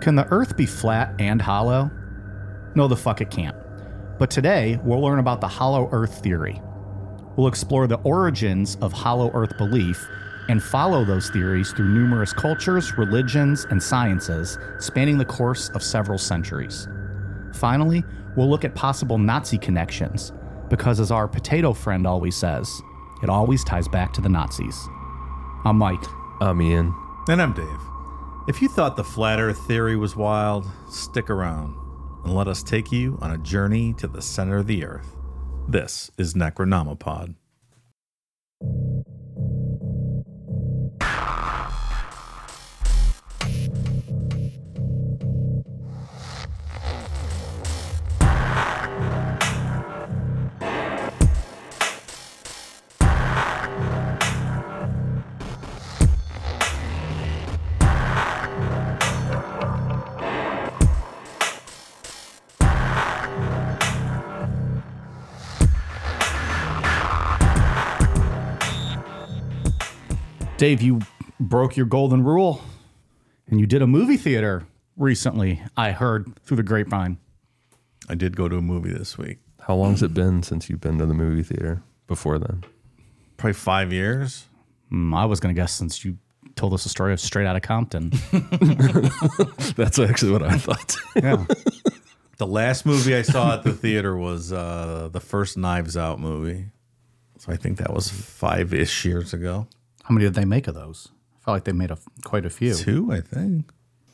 Can the Earth be flat and hollow? No, the fuck it can't. But today, we'll learn about the Hollow Earth theory. We'll explore the origins of Hollow Earth belief and follow those theories through numerous cultures, religions, and sciences spanning the course of several centuries. Finally, we'll look at possible Nazi connections, because as our potato friend always says, it always ties back to the Nazis. I'm Mike. I'm Ian. And I'm Dave. If you thought the Flat Earth theory was wild, stick around and let us take you on a journey to the center of the Earth. This is Necronomipod. Dave, you broke your golden rule, and you did a movie theater recently, I heard through the grapevine. I did go to a movie this week. How long has it been since you've been to the movie theater before then? Probably 5 years. I was going to guess since you told us the story of Straight Outta Compton. That's actually what I thought. Yeah. The last movie I saw at the theater was the first Knives Out movie. So I think that was 5-ish years ago. How many did they make of those? I felt like they made quite a few. 2, I think.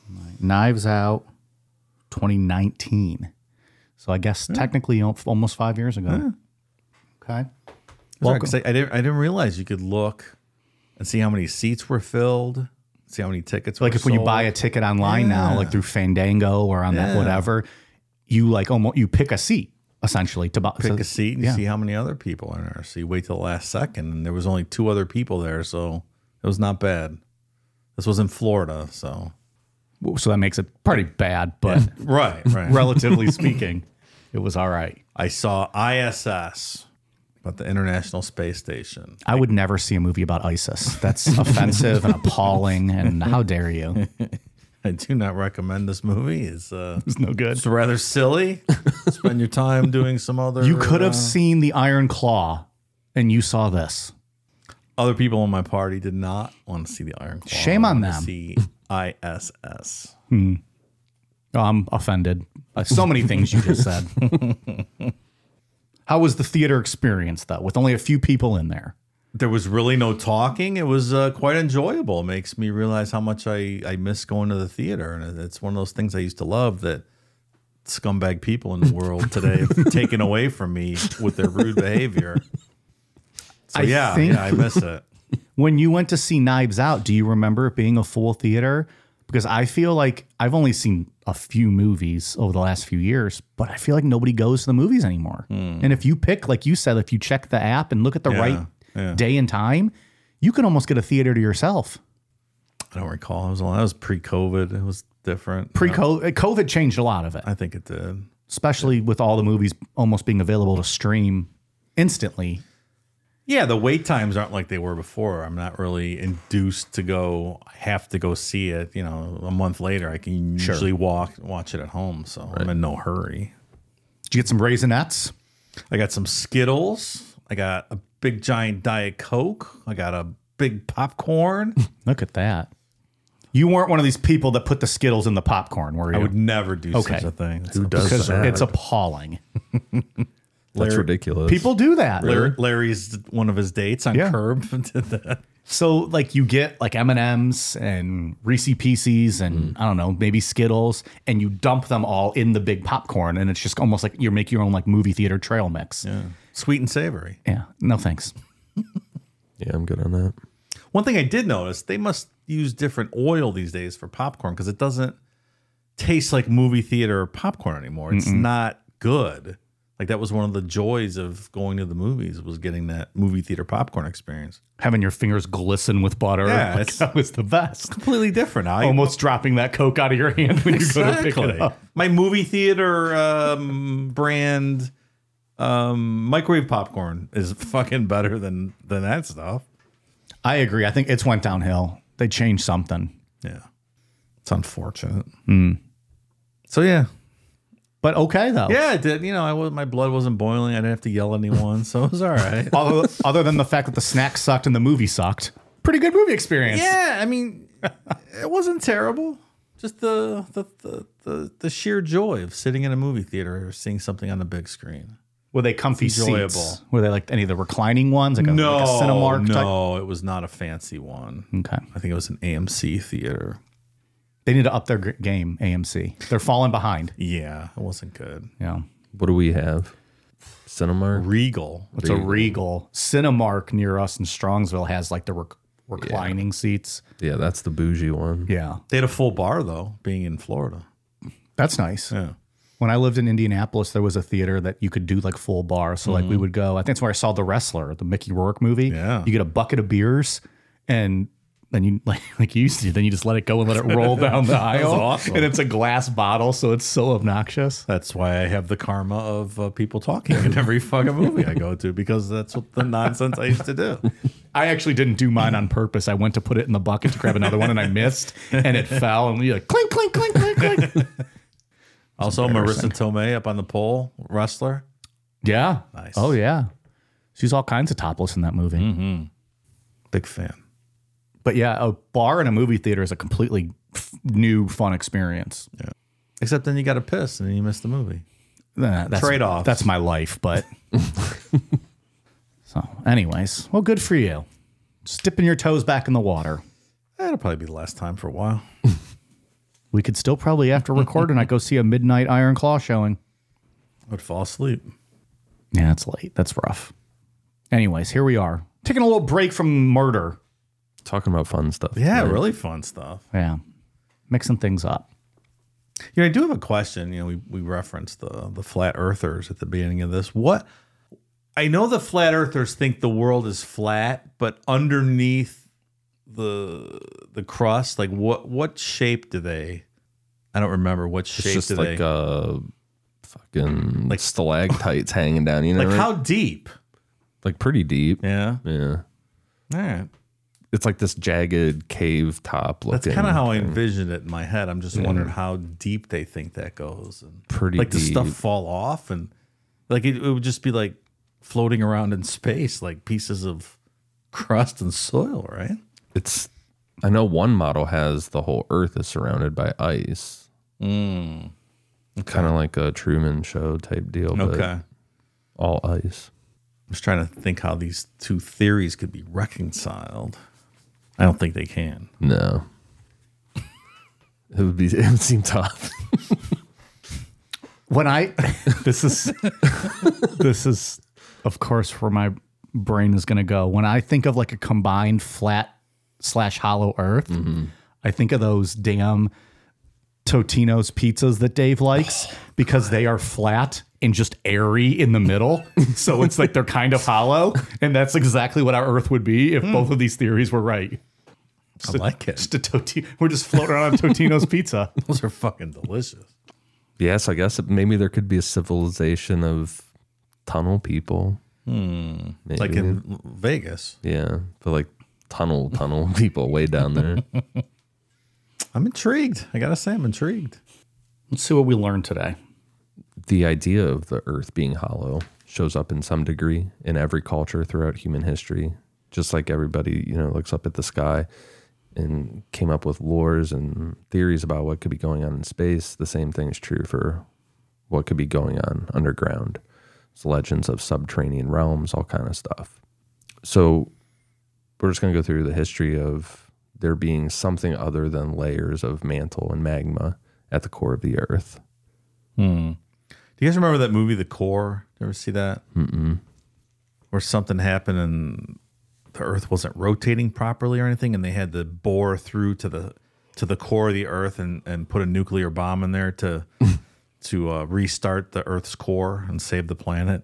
Right. Knives Out, 2019. So I guess technically almost 5 years ago. Yeah. Okay. Welcome. Right, I didn't realize you could look and see how many seats were filled, see how many tickets were sold. Like if you buy a ticket online now, like through Fandango or on that whatever, you pick a seat. Essentially, to pick a seat and see how many other people are in there. So you wait till the last second, and there was only 2 other people there, so it was not bad. This was in Florida, so that makes it pretty bad, but right. Relatively speaking, it was all right. I saw ISS, about the International Space Station. I would never see a movie about ISIS. That's offensive and appalling, and how dare you? I do not recommend this movie. It's no good. It's rather silly. Spend your time doing some other... You could have seen the Iron Claw, and you saw this. Other people in my party did not want to see the Iron Claw. Shame on them. See ISS. Oh, I'm offended by so many things you just said. How was the theater experience, though, with only a few people in there? There was really no talking. It was quite enjoyable. It makes me realize how much I miss going to the theater. And it's one of those things I used to love that scumbag people in the world today have taken away from me with their rude behavior. So I miss it. When you went to see Knives Out, do you remember it being a full theater? Because I feel like I've only seen a few movies over the last few years, but I feel like nobody goes to the movies anymore. And if you pick, like you said, if you check the app and look at the day and time, you can almost get a theater to yourself. I don't recall. That was pre-COVID. It was different. COVID changed a lot of it. I think it did. Especially with all the movies almost being available to stream instantly. Yeah, the wait times aren't like they were before. I'm not really induced to go, have to go see it. You know, a month later, I can usually watch it at home. So I'm in no hurry. Did you get some Raisinets? I got some Skittles. I got a big giant Diet Coke. I got a big popcorn. Look at that. You weren't one of these people that put the Skittles in the popcorn, were you? I would never do such a thing. Who does that? Because it's appalling. That's ridiculous. People do that. Really? Larry's one of his dates on Curb did that. So like you get like M&Ms and Reese's Pieces and I don't know, maybe Skittles, and you dump them all in the big popcorn, and it's just almost like you make your own like movie theater trail mix. Yeah. Sweet and savory. Yeah. No thanks. Yeah, I'm good on that. One thing I did notice, they must use different oil these days for popcorn because it doesn't taste like movie theater popcorn anymore. It's not good. Like that was one of the joys of going to the movies was getting that movie theater popcorn experience. Having your fingers glisten with butter. Yeah, like, that was the best. It's completely different. Almost dropping that Coke out of your hand when you go to pick it up. My movie theater brand microwave popcorn is fucking better than that stuff. I agree. I think it's went downhill. They changed something. Yeah. It's unfortunate. So, yeah. But okay, though. Yeah, it did. You know, my blood wasn't boiling. I didn't have to yell at anyone, so it was all right. Other than the fact that the snack sucked and the movie sucked. Pretty good movie experience. Yeah, I mean, it wasn't terrible. Just the sheer joy of sitting in a movie theater or seeing something on the big screen. Were they comfy seats? Were they like any of the reclining ones? Like like a Cinemark type? No, it was not a fancy one. Okay. I think it was an AMC theater. They need to up their game, AMC. They're falling behind. Yeah, it wasn't good. Yeah. What do we have? Cinemark? Regal. It's a Regal. Cinemark near us in Strongsville has like the reclining seats. Yeah, that's the bougie one. Yeah. They had a full bar, though, being in Florida. That's nice. Yeah. When I lived in Indianapolis, there was a theater that you could do like full bar. So like we would go. I think that's where I saw The Wrestler, the Mickey Rourke movie. Yeah. You get a bucket of beers and then you like you used to. Then you just let it go and let it roll down the aisle. Awesome. And it's a glass bottle, so it's so obnoxious. That's why I have the karma of people talking in every fucking movie I go to because that's what the nonsense I used to do. I actually didn't do mine on purpose. I went to put it in the bucket to grab another one, and I missed, and it fell. And you're like clink, clink, clink, clink, clink. Also, Marissa Tomei up on the pole, wrestler. Yeah. Nice. Oh, yeah. She's all kinds of topless in that movie. Mm-hmm. Big fan. But yeah, a bar in a movie theater is a completely new, fun experience. Yeah. Except then you got to piss and then you miss the movie. Trade-off. That's my life, but. So, anyways. Well, good for you. Just dipping your toes back in the water. That'll probably be the last time for a while. We could still probably, after recording, I go see a midnight Iron Claw showing. I would fall asleep. Yeah, it's late. That's rough. Anyways, here we are. Taking a little break from murder. Talking about fun stuff. Yeah, right? Really fun stuff. Yeah. Mixing things up. You know, I do have a question. You know, we referenced the flat earthers at the beginning of this. What? I know the flat earthers think the world is flat, but underneath the crust, like what shape do they? I don't remember what shape. It's just do like they, fucking like stalactites hanging down. You know, like right? How deep? Like pretty deep. Yeah, yeah. All right. It's like this jagged cave top looking. That's kind of how I envisioned it in my head. I'm just wondering how deep they think that goes. And pretty like deep. Does stuff fall off and like it would just be like floating around in space, like pieces of crust and soil, right? I know one model has the whole Earth is surrounded by ice. Okay. Kind of like a Truman Show type deal, but all ice. I was trying to think how these two theories could be reconciled. I don't think they can. No. It would seem tough. This is of course where my brain is going to go. When I think of like a combined flat / hollow earth. Mm-hmm. I think of those damn Totino's pizzas that Dave likes because they are flat and just airy in the middle. So it's like they're kind of hollow. And that's exactly what our earth would be if both of these theories were right. I like it. We're just floating around on Totino's pizza. Those are fucking delicious. Yes, I guess maybe there could be a civilization of tunnel people. Like in Vegas. Yeah, but like tunnel people way down there. I'm intrigued. I gotta say, I'm intrigued. Let's see what we learned today. The idea of the earth being hollow shows up in some degree in every culture throughout human history. Just like everybody, you know, looks up at the sky and came up with lores and theories about what could be going on in space. The same thing is true for what could be going on underground. It's legends of subterranean realms, all kind of stuff. So we're just going to go through the history of there being something other than layers of mantle and magma at the core of the earth. Do you guys remember that movie, The Core? You ever see that? Mm-mm. Where something happened and the earth wasn't rotating properly or anything, and they had to bore through to the core of the earth and put a nuclear bomb in there to restart the earth's core and save the planet.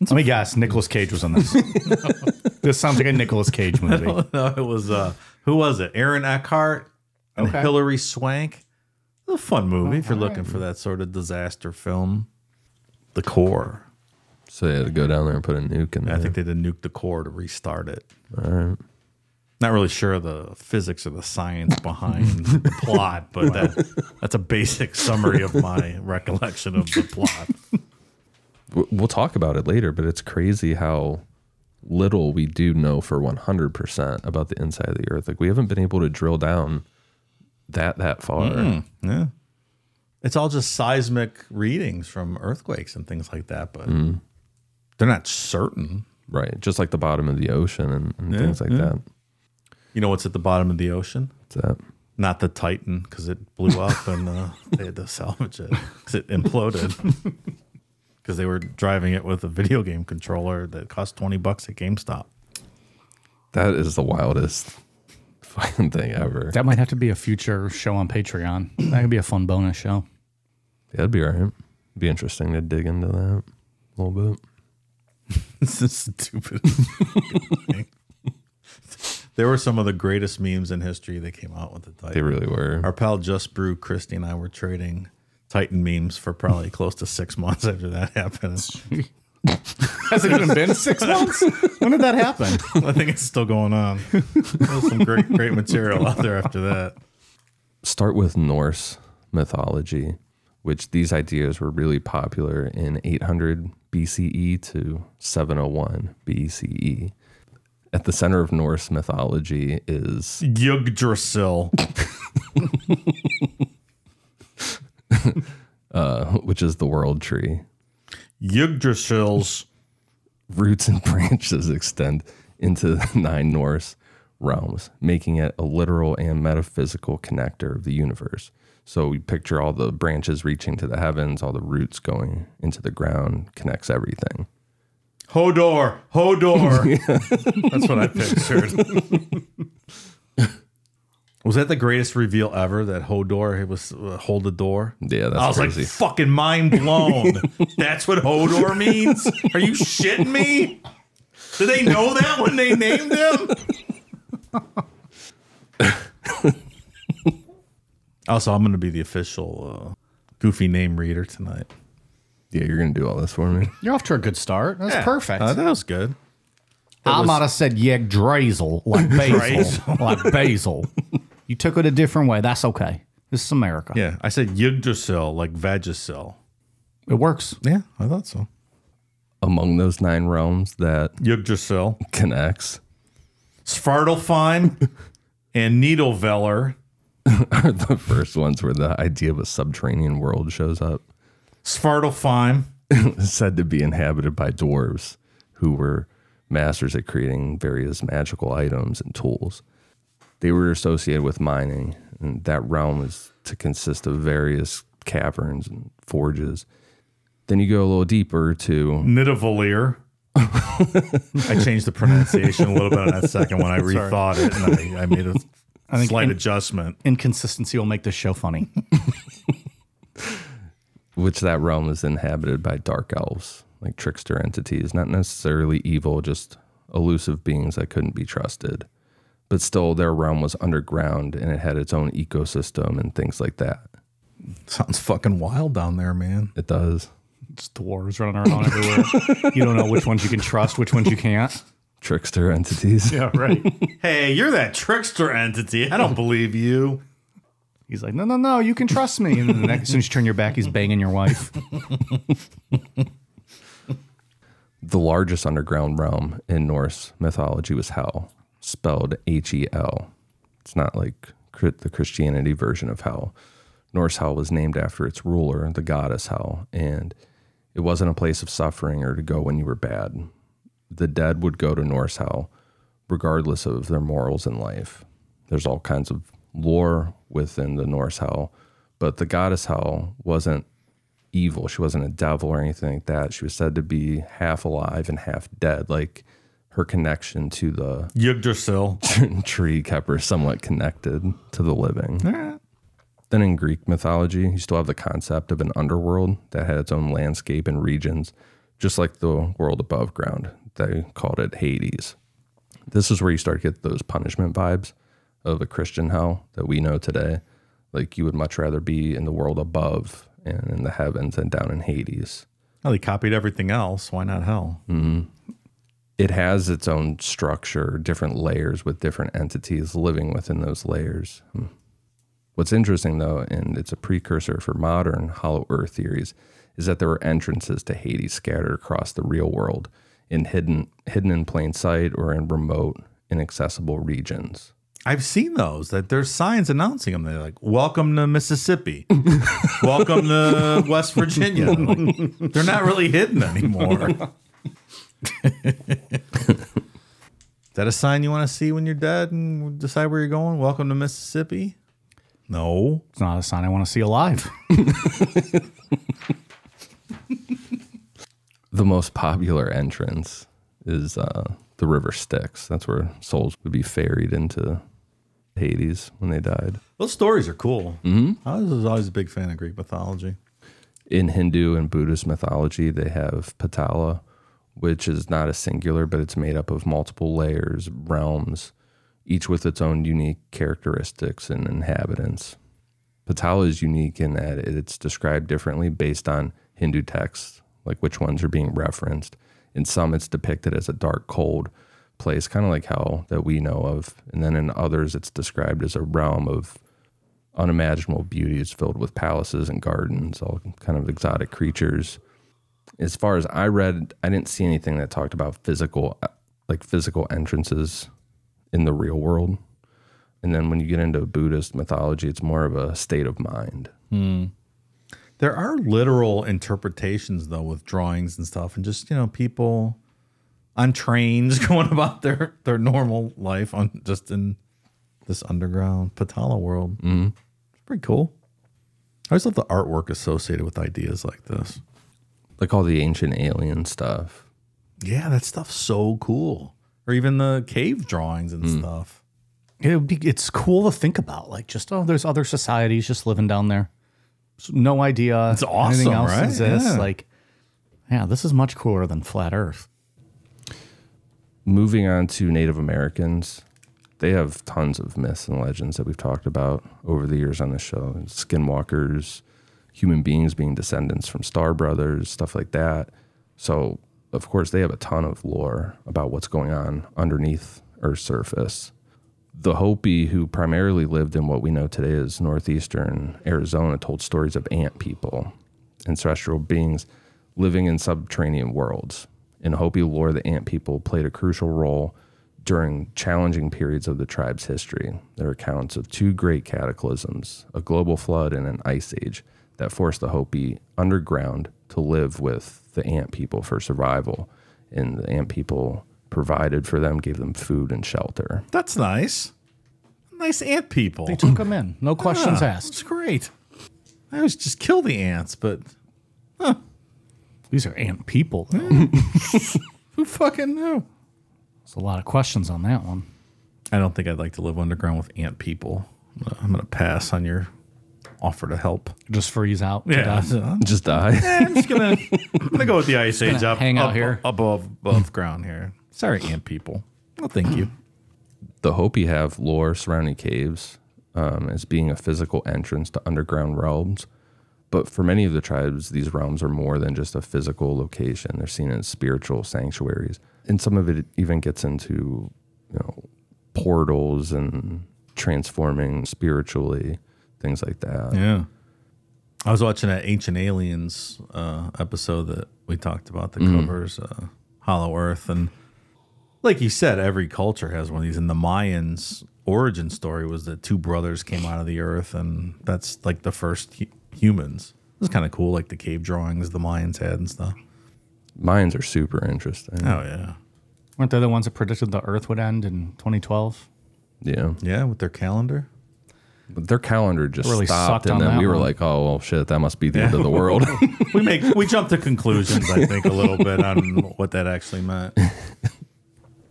Let me guess, Nicolas Cage was on this. This sounds like a Nicolas Cage movie. No, it was, who was it? Aaron Eckhart and Hilary Swank. It was a fun movie if you're looking for that sort of disaster film. The Core. So they had to go down there and put a nuke in there. I think they did nuke the core to restart it. All right. Not really sure of the physics or the science behind the plot, but that's a basic summary of my recollection of the plot. We'll talk about it later, but it's crazy how little we do know for 100% about the inside of the earth. Like, we haven't been able to drill down that far. Yeah. It's all just seismic readings from earthquakes and things like that, but they're not certain. Right. Just like the bottom of the ocean and things like that. You know what's at the bottom of the ocean? What's that? Not the Titan, because it blew up and they had to salvage it because it imploded. Because they were driving it with a video game controller that cost $20 at GameStop. That is the wildest fucking thing ever. That might have to be a future show on Patreon. That could be a fun bonus show. Yeah, it'd be all right. It'd be interesting to dig into that a little bit. This is stupid. There were some of the greatest memes in history that came out with the Titan. They really were. Our pal Just Brew, Christy, and I were trading Titan memes for probably close to 6 months after that happened. Has it even been 6 months? When did that happen? I think it's still going on. There's some great material out there after that. Start with Norse mythology, which these ideas were really popular in 800 BCE to 701 BCE. At the center of Norse mythology is Yggdrasil. Which is the world tree. Yggdrasil's roots and branches extend into the 9 Norse realms, making it a literal and metaphysical connector of the universe. So we picture all the branches reaching to the heavens, all the roots going into the ground, connects everything. Hodor. That's what I pictured. Was that the greatest reveal ever? That Hodor, it was hold the door. Yeah, that's crazy. Like, fucking mind blown. That's what Hodor means? Are you shitting me? Did they know that when they named him? Also, I'm going to be the official goofy name reader tonight. Yeah, you're going to do all this for me. You're off to a good start. That's perfect. That was good. I might have said Yggdrasil like basil. Like basil. You took it a different way. That's okay. This is America. Yeah, I said Yggdrasil like Vagisil. It works. Yeah, I thought so. Among those 9 realms that Yggdrasil connects, Svartalfheim and Nidavellir are the first ones where the idea of a subterranean world shows up. Svartalfheim is said to be inhabited by dwarves who were masters at creating various magical items and tools. They were associated with mining, and that realm was to consist of various caverns and forges. Then you go a little deeper to Nidavellir. I changed the pronunciation a little bit on that second one. I rethought it, and I made a slight adjustment. Inconsistency will make this show funny. Which that realm is inhabited by dark elves, like trickster entities, not necessarily evil, just elusive beings that couldn't be trusted. But still, their realm was underground, and it had its own ecosystem and things like that. Sounds fucking wild down there, man. It does. It's dwarves running around everywhere. You don't know which ones you can trust, which ones you can't. Trickster entities. Yeah, right. Hey, you're that trickster entity. I don't believe you. He's like, no, you can trust me. And then as soon as you turn your back, he's banging your wife. the largest underground realm in Norse mythology was hell, spelled H-E-L. It's not like the Christianity version of hell. Norse hell was named after its ruler, the goddess Hel, and it wasn't a place of suffering or to go when you were bad. The dead would go to Norse hell, regardless of their morals in life. There's all kinds of lore within the Norse hell, but the goddess Hel wasn't evil. She wasn't a devil or anything like that. She was said to be half alive and half dead, like her connection to the Yggdrasil tree kept her somewhat connected to the living. Then in Greek mythology, you still have the concept of an underworld that had its own landscape and regions, just like the world above ground. They called it Hades. This is where you start to get those punishment vibes of a Christian hell that we know today. Like, you would much rather be in the world above and in the heavens than down in Hades. Well, they copied everything else. Why not hell? Mm-hmm. It has its own structure, different layers with different entities living within those layers. What's interesting, though, and it's a precursor for modern Hollow Earth theories, is that there were entrances to Hades scattered across the real world in hidden in plain sight or in remote, inaccessible regions. I've seen those, that there's signs announcing them. They're like, welcome to Mississippi. Welcome to West Virginia. Like, they're not really hidden anymore. Is that a sign you want to see when you're dead and decide where you're going? Welcome to Mississippi? No. It's not a sign I want to see alive. The most popular entrance is the River Styx. That's where souls would be ferried into Hades when they died. Those stories are cool. Mm-hmm. I was always a big fan of Greek mythology. In Hindu and Buddhist mythology, they have Patala, which is not a singular, but it's made up of multiple layers, realms, each with its own unique characteristics and inhabitants. Patala is unique in that it's described differently based on Hindu texts, like which ones are being referenced. In some, it's depicted as a dark, cold place, kind of like hell that we know of. And then in others, it's described as a realm of unimaginable beauties filled with palaces and gardens, all kind of exotic creatures. As far as I read, I didn't see anything that talked about physical entrances in the real world. And then when you get into Buddhist mythology, it's more of a state of mind. There are literal interpretations, though, with drawings and stuff, and just, you know, people on trains going about their normal life on just in this underground Patala world. Mm-hmm. It's pretty cool. I always love the artwork associated with ideas like this. Like all the ancient alien stuff. Yeah, that stuff's so cool. Or even the cave drawings and stuff. It's cool to think about. Like, just, there's other societies just living down there. No idea. It's awesome. Anything else exists. Yeah. Like, yeah, this is much cooler than flat Earth. Moving on to Native Americans, they have tons of myths and legends that we've talked about over the years on the show. Skinwalkers, human beings being descendants from Star Brothers, stuff like that. So, of course, they have a ton of lore about what's going on underneath Earth's surface. The Hopi, who primarily lived in what we know today as northeastern Arizona, told stories of ant people, ancestral beings living in subterranean worlds. In Hopi lore, the ant people played a crucial role during challenging periods of the tribe's history. There are accounts of two great cataclysms, a global flood and an ice age, that forced the Hopi underground to live with the ant people for survival. And the ant people provided for them, gave them food and shelter. That's nice. Nice ant people. They took them in. No questions asked. It's great. I always just kill the ants, but these are ant people. Who fucking knew? There's a lot of questions on that one. I don't think I'd like to live underground with ant people. I'm going to pass on your offer to help. Just freeze out. Yeah. Just die. I'm just going to go with the ice age up. Hang out here. Above ground here. Sorry, ant people. Well, thank you. The Hopi have lore surrounding caves as being a physical entrance to underground realms. But for many of the tribes, these realms are more than just a physical location. They're seen as spiritual sanctuaries. And some of it even gets into, you know, portals and transforming spiritually, things like that. Yeah. I was watching that Ancient Aliens episode that we talked about that covers Hollow Earth. And like you said, every culture has one of these. And the Mayans' origin story was that two brothers came out of the earth, and that's like the first humans. It was kind of cool, like the cave drawings the Mayans had and stuff. Mayans are super interesting. Oh, yeah. Weren't they the ones that predicted the earth would end in 2012? Yeah. Yeah, with their calendar. But their calendar just really stopped, and then we were like, oh, well, shit, that must be the end of the world. we jumped to conclusions, I think, a little bit on what that actually meant.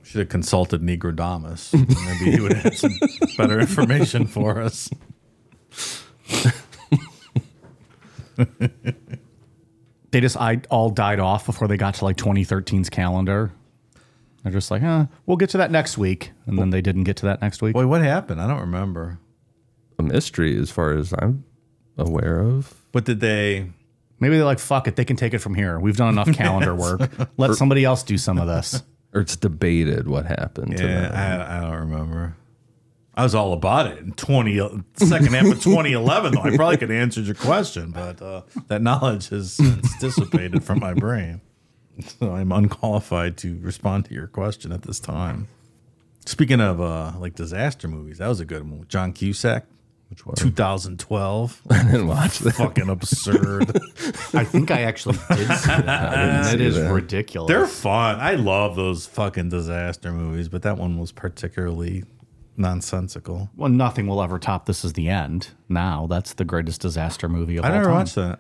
Should have consulted Nigrodamus. Maybe he would have had some better information for us. They just all died off before they got to like 2013's calendar. They're just like, we'll get to that next week. And then they didn't get to that next week. Wait, what happened? I don't remember. A mystery as far as I'm aware of. But did they... Maybe they're like, fuck it, they can take it from here. We've done enough calendar work. Let somebody else do some of this. Or it's debated what happened to them. I don't remember. I was all about it in second half of 2011, though. I probably could have answered your question, but that knowledge has since dissipated from my brain. So I'm unqualified to respond to your question at this time. Speaking of like disaster movies, that was a good one with John Cusack. Which one? 2012. I didn't watch that. Fucking absurd. I think I actually did see that. It is ridiculous. They're fun. I love those fucking disaster movies, but that one was particularly nonsensical. Well, nothing will ever top This Is the End. Now, that's the greatest disaster movie of all time. I never watched that.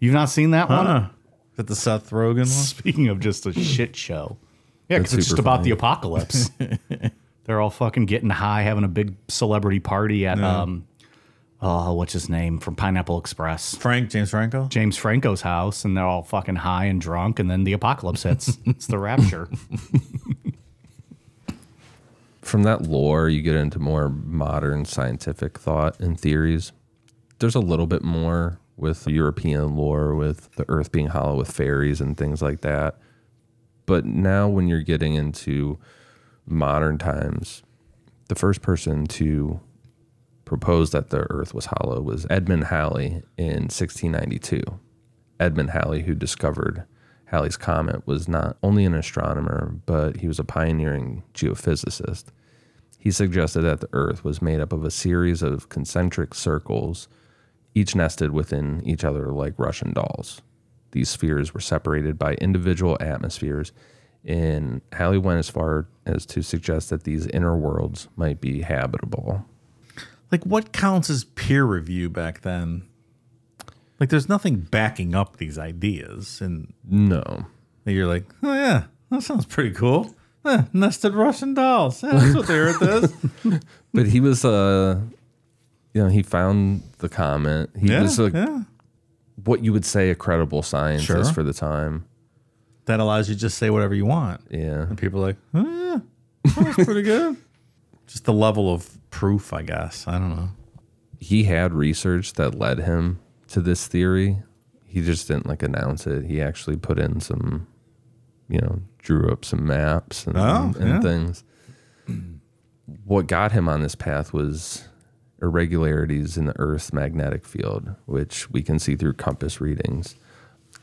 You've not seen that one? Is that the Seth Rogen one? Speaking of just a shit show. Yeah, because it's just funny about the apocalypse. They're all fucking getting high, having a big celebrity party at... Yeah. What's his name from Pineapple Express? James Franco? James Franco's house, and they're all fucking high and drunk, and then the apocalypse hits. It's the rapture. From that lore, you get into more modern scientific thought and theories. There's a little bit more with European lore, with the earth being hollow, with fairies and things like that. But now when you're getting into modern times, the first person to... proposed that the earth was hollow was Edmund Halley in 1692. Edmund Halley, who discovered Halley's Comet, was not only an astronomer, but he was a pioneering geophysicist. He suggested that the earth was made up of a series of concentric circles, each nested within each other like Russian dolls. These spheres were separated by individual atmospheres, and Halley went as far as to suggest that these inner worlds might be habitable. Like, what counts as peer review back then? Like, there's nothing backing up these ideas. And no. You're like, oh, yeah, that sounds pretty cool. Nested Russian dolls. Yeah, that's what the earth is. But he was, he found the comet. He was what you would say a credible scientist for the time. That allows you to just say whatever you want. Yeah. And people are like, oh, yeah, that's pretty good. Just the level of proof, I guess. I don't know. He had research that led him to this theory. He just didn't like announce it. He actually put in some, drew up some maps and things. What got him on this path was irregularities in the Earth's magnetic field, which we can see through compass readings.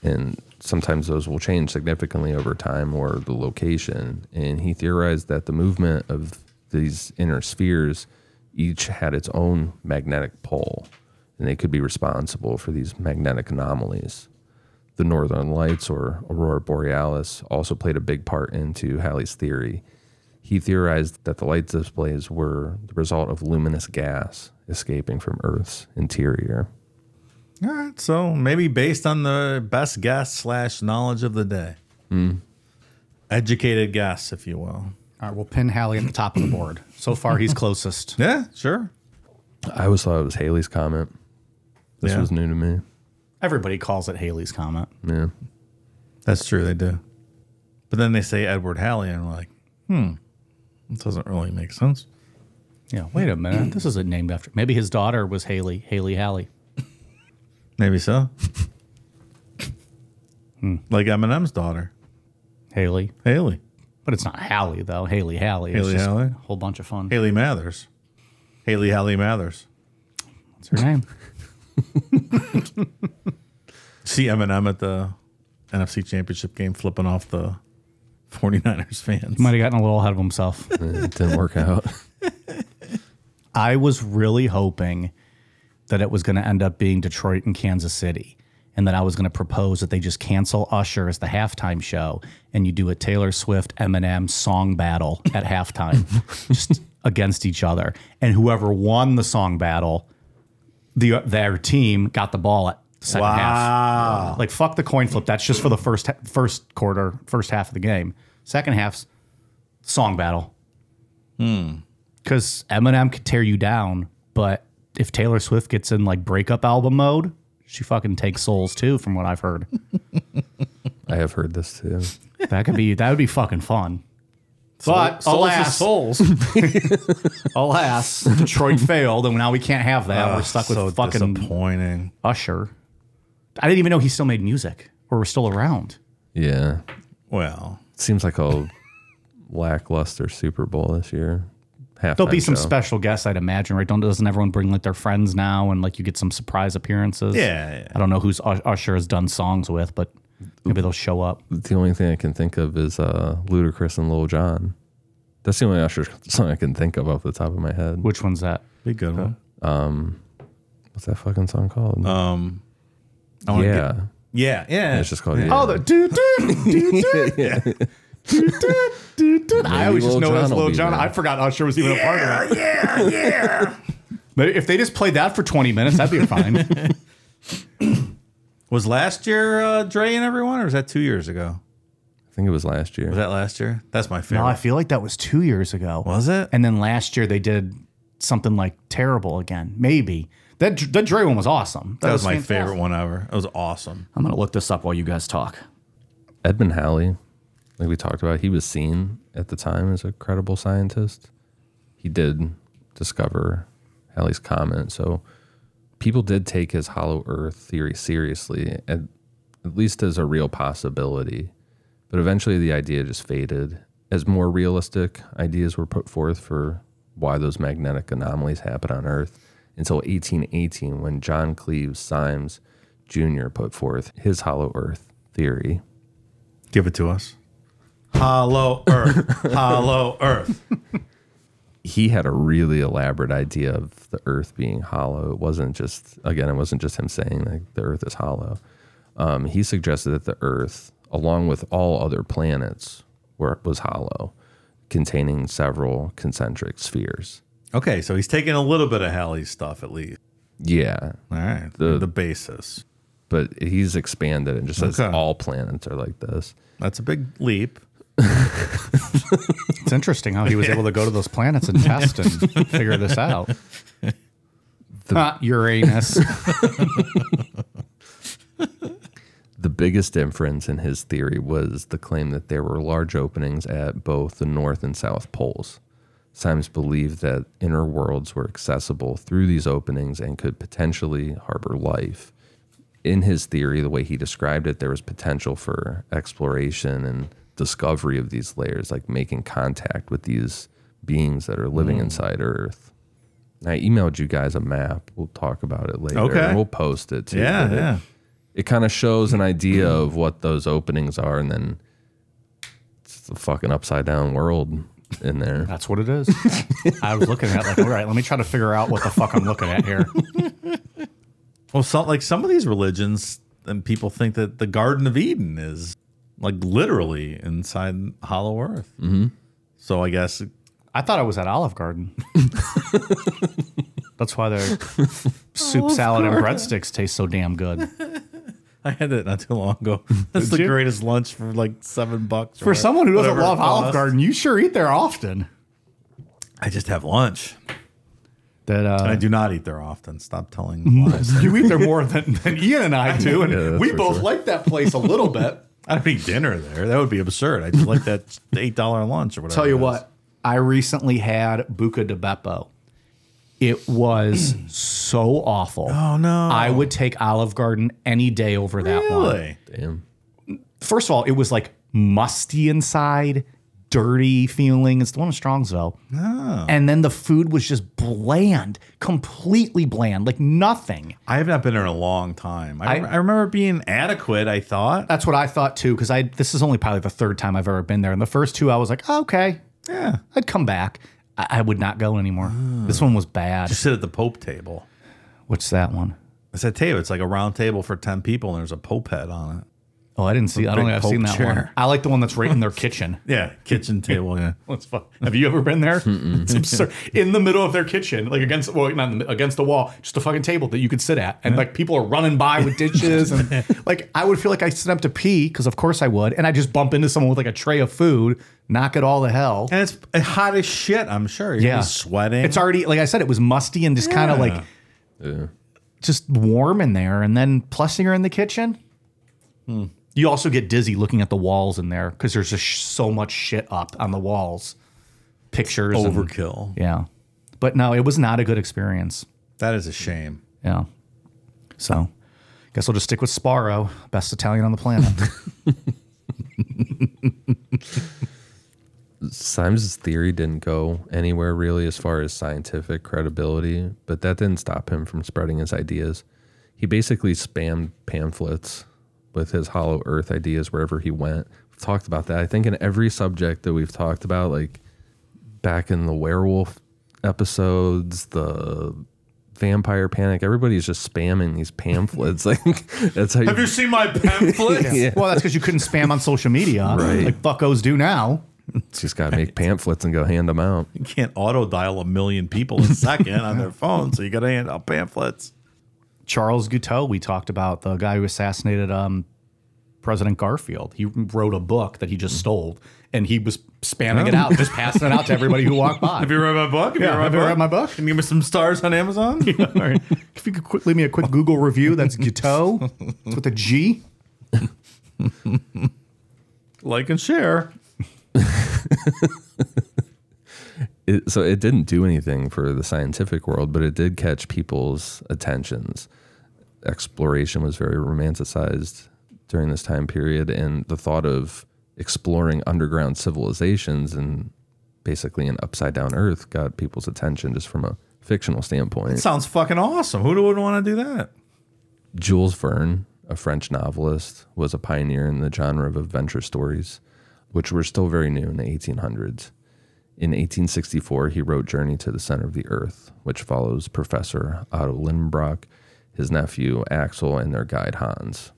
And sometimes those will change significantly over time or the location. And he theorized that the movement of these inner spheres each had its own magnetic pole, and they could be responsible for these magnetic anomalies. The Northern Lights, or Aurora Borealis, also played a big part into Halley's theory. He theorized that the light displays were the result of luminous gas escaping from Earth's interior. All right, so maybe based on the best guess / knowledge of the day. Educated guess, if you will. All right, we'll pin Halley at the top of the board. So far, he's closest. Yeah, sure. I always thought it was Halley's Comet. This was new to me. Everybody calls it Halley's Comet. Yeah. That's true, they do. But then they say Edward Halley, and we're like, this doesn't really make sense. Yeah, wait a minute. This isn't named after... Maybe his daughter was Halley. Maybe so. Like Eminem's daughter. Halley. But it's not Halley, though. Halley Halley. A whole bunch of fun. Halley Mathers. What's her name? See Eminem at the NFC Championship game flipping off the 49ers fans. Might have gotten a little ahead of himself. It didn't work out. I was really hoping that it was going to end up being Detroit and Kansas City, and that I was going to propose that they just cancel Usher as the halftime show, and you do a Taylor Swift Eminem song battle at halftime, just against each other, and whoever won the song battle, their team got the ball at the second half. Like, fuck the coin flip. That's just for the first half of the game. Second half's song battle. Because Eminem could tear you down, but if Taylor Swift gets in like breakup album mode, she fucking takes souls too, from what I've heard. I have heard this too. That would be fucking fun. But alas, Detroit failed, and now we can't have that. We're stuck with fucking disappointing Usher. I didn't even know he still made music, or was still around. Yeah. Well, it seems like a lackluster Super Bowl this year. There'll be some special guests, I'd imagine, right? Doesn't everyone bring like their friends now, and like you get some surprise appearances? Yeah. I don't know who's Usher has done songs with, but maybe they'll show up. The only thing I can think of is Ludacris and Lil Jon. That's the only Usher song I can think of off the top of my head. Which one's that? Be a good one. What's that fucking song called? Yeah. It's just called Yeah. Oh, the do do do do. I always just know that's Lil Jon. I forgot Usher was even a part of it. But if they just played that for 20 minutes, that'd be fine. Was last year Dre and everyone, or was that 2 years ago? I think it was last year. Was that last year? That's my favorite. No, I feel like that was 2 years ago. Was it? And then last year they did something like terrible again. Maybe. That Dre one was awesome. That was my favorite one ever. It was awesome. I'm going to look this up while you guys talk. Edmund Halley. Like we talked about, he was seen at the time as a credible scientist. He did discover Halley's Comet, so people did take his Hollow Earth theory seriously, at least as a real possibility. But eventually the idea just faded as more realistic ideas were put forth for why those magnetic anomalies happen on Earth, until 1818, when John Cleves Symes Jr. put forth his Hollow Earth theory. Give it to us. Hollow Earth. Hollow Earth. He had a really elaborate idea of the Earth being hollow. It wasn't just him saying like the Earth is hollow. He suggested that the Earth, along with all other planets, was hollow, containing several concentric spheres. Okay, so he's taking a little bit of Halley's stuff at least. Yeah. All right. The basis. But he's expanded and just says all planets are like this. That's a big leap. It's interesting how he was able to go to those planets and test and figure this out. Not Uranus. The biggest difference in his theory was the claim that there were large openings at both the North and South Poles. Symes believed that inner worlds were accessible through these openings and could potentially harbor life. In his theory, the way he described it, there was potential for exploration and discovery of these layers, like making contact with these beings that are living inside Earth. I emailed you guys a map. We'll talk about it later. Okay. And we'll post it too. Yeah. It kind of shows an idea of what those openings are, and then it's a fucking upside down world in there. That's what it is. I was looking at it like, all right, let me try to figure out what the fuck I'm looking at here. Well, some of these religions and people think that the Garden of Eden is like literally inside Hollow Earth. Mm-hmm. So I guess I thought it was at Olive Garden. That's why their soup, salad, and breadsticks taste so damn good. I had it not too long ago. That's the greatest lunch for like $7. For someone who doesn't love Olive Garden, you sure eat there often. I just have lunch. I do not eat there often. Stop telling lies. You eat there more than Ian and I do, and we both like that place a little bit. I don't eat dinner there. That would be absurd. I just like that $8 lunch or whatever. Tell you what, I recently had Buca di Beppo. It was so awful. Oh, no. I would take Olive Garden any day over that one. Really? Damn. First of all, it was like musty inside, dirty feeling. It's the one in Strongsville. Oh. And then the food was just bland, completely bland, like nothing. I have not been there in a long time. I remember it being adequate, I thought. That's what I thought too, because this is only probably the third time I've ever been there. And the first two, I was like, oh, okay, yeah, I'd come back. I would not go anymore. Oh. This one was bad. Just sit at the Pope table. What's that one? It's a table. It's like a round table for 10 people, and there's a Pope head on it. Oh, I didn't see. I don't think I've seen that one. I like the one that's right in their kitchen. Yeah, kitchen table. Yeah, that's fun. Have you ever been there? It's absurd. In the middle of their kitchen, like against against the wall, just a fucking table that you could sit at, and like people are running by with dishes, and like I would feel like I stood up to pee because of course I would, and I just bump into someone with like a tray of food, knock it all to hell, and it's hot as shit. I'm sure. You're just sweating. It's already, like I said, it was musty and just kind of like just warm in there, and then plus you're in the kitchen. Hmm. You also get dizzy looking at the walls in there because there's just so much shit up on the walls. Pictures. Overkill. Yeah. But no, it was not a good experience. That is a shame. Yeah. So guess we'll just stick with Sparrow, best Italian on the planet. Symes' theory didn't go anywhere really as far as scientific credibility, but that didn't stop him from spreading his ideas. He basically spammed pamphlets with his Hollow Earth ideas wherever he went. We've talked about that. I think in every subject that we've talked about, like back in the werewolf episodes, the vampire panic, everybody's just spamming these pamphlets. Like that's how. Have you seen my pamphlets? Yeah. Well, that's because you couldn't spam on social media, right? Like fuckos do now. Just got to make pamphlets and go hand them out. You can't auto dial 1 million people a second on their phone, so you got to hand out pamphlets. Charles Guiteau, we talked about, the guy who assassinated President Garfield. He wrote a book that he just stole, and he was spamming it out, just passing it out to everybody who walked by. Have you read my book? Have you read my book? Can you give me some stars on Amazon? Yeah, all right. If you could leave me a quick Google review, that's Guiteau. It's with a G. Like and share. So it didn't do anything for the scientific world, but it did catch people's attentions. Exploration was very romanticized during this time period, and the thought of exploring underground civilizations and basically an upside-down Earth got people's attention just from a fictional standpoint. It sounds fucking awesome. Who would want to do that? Jules Verne, a French novelist, was a pioneer in the genre of adventure stories, which were still very new in the 1800s. In 1864, he wrote Journey to the Center of the Earth, which follows Professor Otto Lindenbrock, his nephew Axel, and their guide Hans.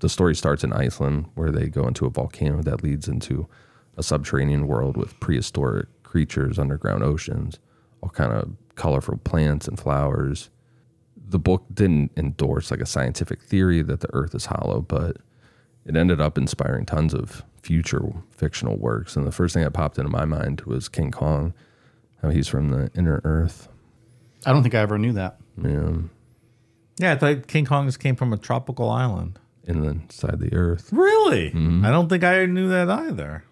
The story starts in Iceland, where they go into a volcano that leads into a subterranean world with prehistoric creatures, underground oceans, all kind of colorful plants and flowers. The book didn't endorse like a scientific theory that the Earth is hollow, but it ended up inspiring tons of future fictional works. And the first thing that popped into my mind was King Kong, how he's from the inner Earth. I don't think I ever knew that. Yeah, I thought King Kong just came from a tropical island. Inside the Earth. Really? Mm-hmm. I don't think I knew that either.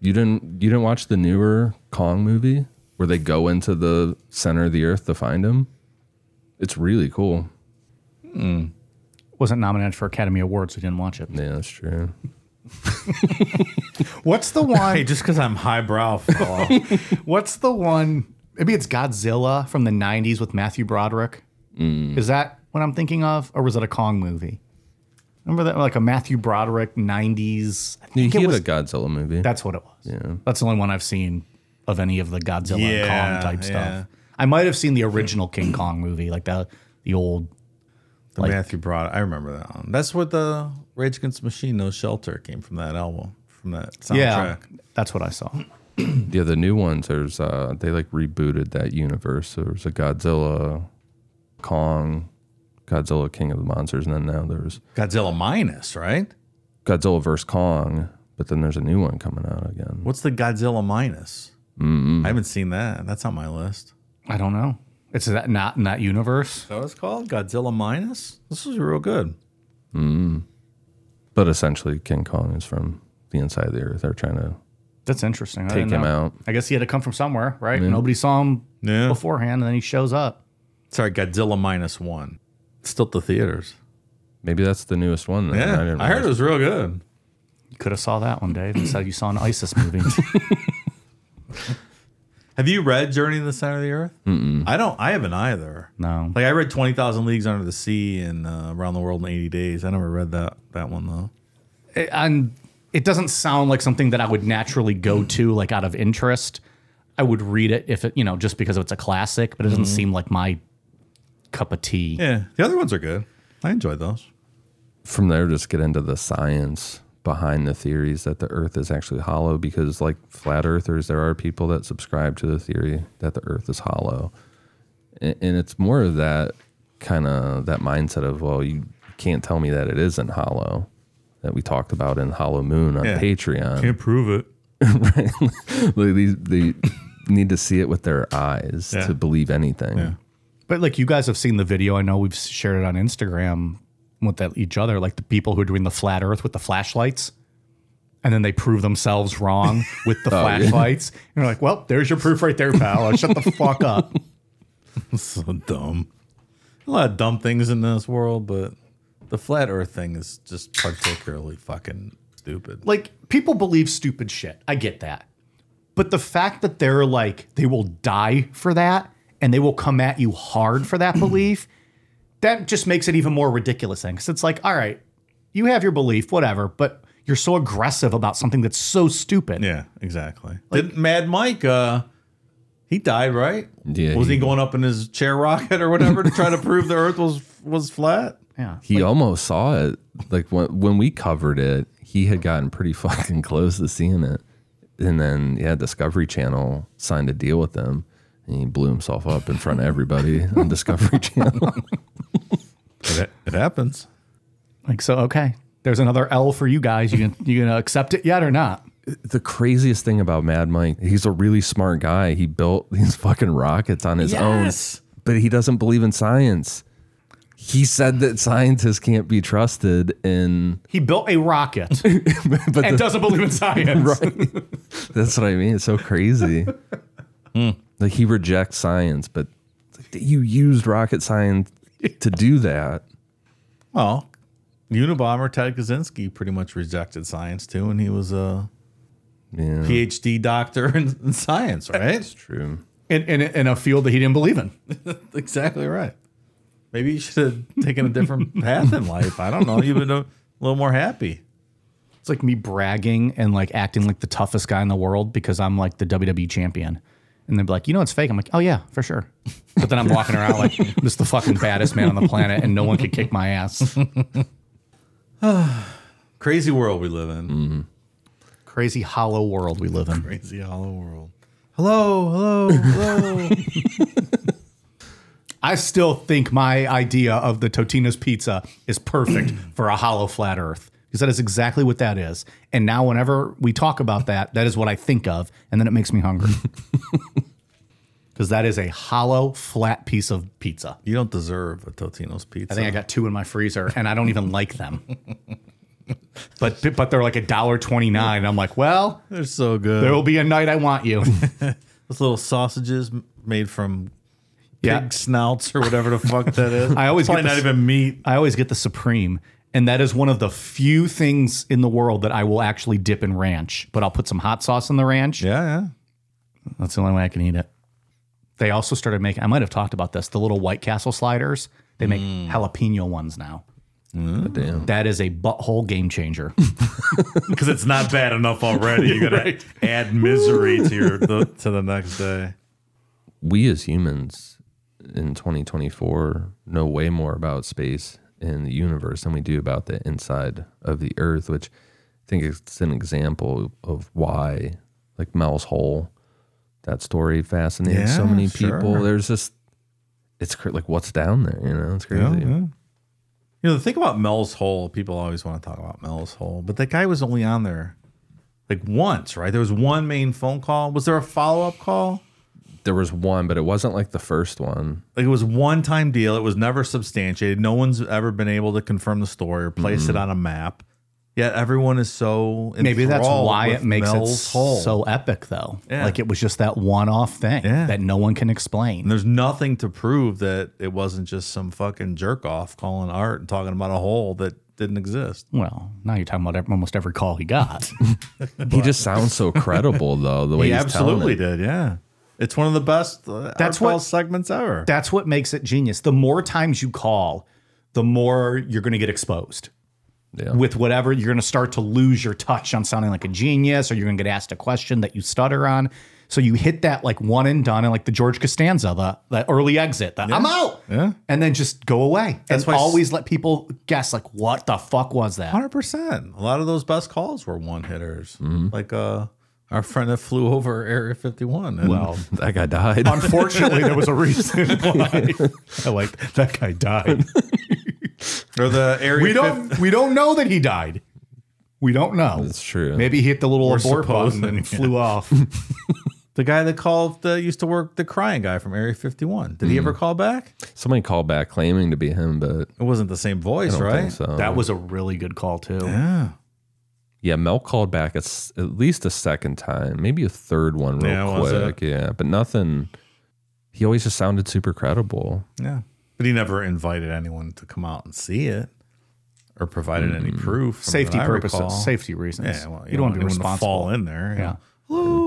You didn't watch the newer Kong movie where they go into the center of the Earth to find him? It's really cool. Mm. Wasn't nominated for Academy Awards, so didn't watch it. Yeah, that's true. What's the one? Hey, just because I'm highbrow, fell off. What's the one? Maybe it's Godzilla from the 90s with Matthew Broderick. Mm. Is that what I'm thinking of? Or was it a Kong movie? Remember that? Like a Matthew Broderick 90s. I think it was a Godzilla movie. That's what it was. Yeah. That's the only one I've seen of any of the Godzilla and Kong type stuff. I might have seen the original King Kong movie, like the old. Like, Matthew Broderick, I remember that one. That's what the Rage Against the Machine, No Shelter came from that album, from that soundtrack. Yeah, that's what I saw. Yeah, the new ones, there's they like rebooted that universe. There was a Godzilla, Kong, Godzilla King of the Monsters, and then now there's Godzilla Minus, right? Godzilla vs. Kong, but then there's a new one coming out again. What's the Godzilla Minus? Mm-hmm. I haven't seen that. That's on my list. I don't know. It's that not in that universe. Is that what it's called? Godzilla Minus? This is real good. Mm. But essentially, King Kong is from the inside of the Earth. They're trying to That's interesting. Take him out. I guess he had to come from somewhere, right? Yeah. Nobody saw him beforehand, and then he shows up. Sorry, Godzilla Minus One. It's still at the theaters. Maybe that's the newest one. Then. I heard it was real good. You could have saw that one, Dave. That's how you saw an ISIS movie. Have you read Journey to the Center of the Earth? Mm-mm. I haven't either. No. Like I read 20,000 Leagues Under the Sea and Around the World in 80 Days. I never read that one though. And it doesn't sound like something that I would naturally go to, like out of interest. I would read it if it, you know, just because it's a classic, but it doesn't seem like my cup of tea. Yeah. The other ones are good. I enjoyed those. From there, just get into the science behind the theories that the earth is actually hollow, because like flat earthers, there are people that subscribe to the theory that the earth is hollow. And it's more of that kind of that mindset of, well, you can't tell me that it isn't hollow, that we talked about in Hollow Moon on Patreon. Can't prove it. Right? They need to see it with their eyes to believe anything. Yeah. But like you guys have seen the video. I know we've shared it on Instagram with each other, like the people who are doing the flat earth with the flashlights, and then they prove themselves wrong with the flashlights. Yeah. And you're like, well, there's your proof right there, pal. Shut the fuck up. So dumb. A lot of dumb things in this world, but the flat earth thing is just particularly fucking stupid. Like, people believe stupid shit. I get that. But the fact that they're like, they will die for that, and they will come at you hard for that belief, that just makes it even more ridiculous thing. Because it's like, all right, you have your belief, whatever, but you're so aggressive about something that's so stupid. Yeah, exactly. Like, didn't Mad Mike, he died, right? Yeah. Was he going up in his chair rocket or whatever to try to prove the earth was flat? Yeah. He almost saw it. Like when we covered it, he had gotten pretty fucking close to seeing it. And then, Discovery Channel signed a deal with them. And he blew himself up in front of everybody on Discovery Channel. It happens. Like, so, okay. There's another L for you guys. You gonna accept it yet or not? The craziest thing about Mad Mike, he's a really smart guy. He built these fucking rockets on his own, but he doesn't believe in science. He said that scientists can't be trusted, and he built a rocket and doesn't believe in science. Right? That's what I mean. It's so crazy. Like, he rejects science, but you used rocket science to do that. Well, Unabomber Ted Kaczynski pretty much rejected science too, and he was a PhD doctor in science, right? That's true. In a field that he didn't believe in. Exactly right. Maybe you should have taken a different path in life. I don't know. You've been a little more happy. It's like me bragging and like acting like the toughest guy in the world because I'm like the WWE champion. And they'd be like, you know, it's fake. I'm like, oh, yeah, for sure. But then I'm walking around like, I'm just the fucking baddest man on the planet and no one could kick my ass. Crazy world we live in. Mm-hmm. Crazy hollow world we live in. Crazy hollow world. Hello. I still think my idea of the Totino's pizza is perfect for a hollow flat earth. Because that is exactly what that is. And now whenever we talk about that, that is what I think of. And then it makes me hungry. Because that is a hollow, flat piece of pizza. You don't deserve a Totino's pizza. I think I got two in my freezer, and I don't even like them. But they're like $1.29. And I'm like, well, they're so good. There will be a night I want you. Those little sausages made from... pig snouts or whatever the fuck that is. I always probably not even meat. I always get the Supreme, and that is one of the few things in the world that I will actually dip in ranch. But I'll put some hot sauce in the ranch. Yeah. That's the only way I can eat it. They also started making, I might have talked about this, the little White Castle sliders. They make jalapeno ones now. Damn. That is a butthole game changer. Because it's not bad enough already. You're going to add misery to the next day. We as humans... in 2024 know way more about space and the universe than we do about the inside of the earth, which I think it's an example of why, like, Mel's Hole, that story fascinated so many people. There's just, it's like, what's down there, you know? It's crazy. Yeah. You know, the thing about Mel's Hole, people always want to talk about Mel's Hole, but that guy was only on there like once, right? There was one main phone call. Was there a follow-up call? There was one, but it wasn't like the first one. Like, it was one-time deal. It was never substantiated. No one's ever been able to confirm the story or place it on a map. Yet everyone is so maybe that's why it makes it so epic, though. Yeah. Like, it was just that one-off thing that no one can explain. And there's nothing to prove that it wasn't just some fucking jerk-off calling Art and talking about a hole that didn't exist. Well, now you're talking about almost every call he got. He just sounds so credible, though, the way he absolutely did, yeah. It's one of the best call segments ever. That's what makes it genius. The more times you call, the more you're going to get exposed. Yeah. With whatever, you're going to start to lose your touch on sounding like a genius, or you're going to get asked a question that you stutter on. So you hit that like one and done, and like the George Costanza, the early exit, I'm out, and then just go away. That's why always let people guess, like, what the fuck was that? 100%. A lot of those best calls were one hitters, like our friend that flew over Area 51. And well, that guy died. Unfortunately, there was a reason why. That guy died. Or the Area we don't know that he died. We don't know. That's true. Maybe he hit the little abort button and flew off. The guy that called used to work, the crying guy from Area 51. Did he ever call back? Somebody called back claiming to be him, but it wasn't the same voice, right? So. That was a really good call too. Yeah. Yeah, Mel called back at least a second time, maybe a third one real quick. Yeah, but nothing. He always just sounded super credible. Yeah. But he never invited anyone to come out and see it. Or provided any proof. Safety purposes. Safety reasons. Yeah, well, you don't want to be responsible. Fall in there. Yeah. Hello.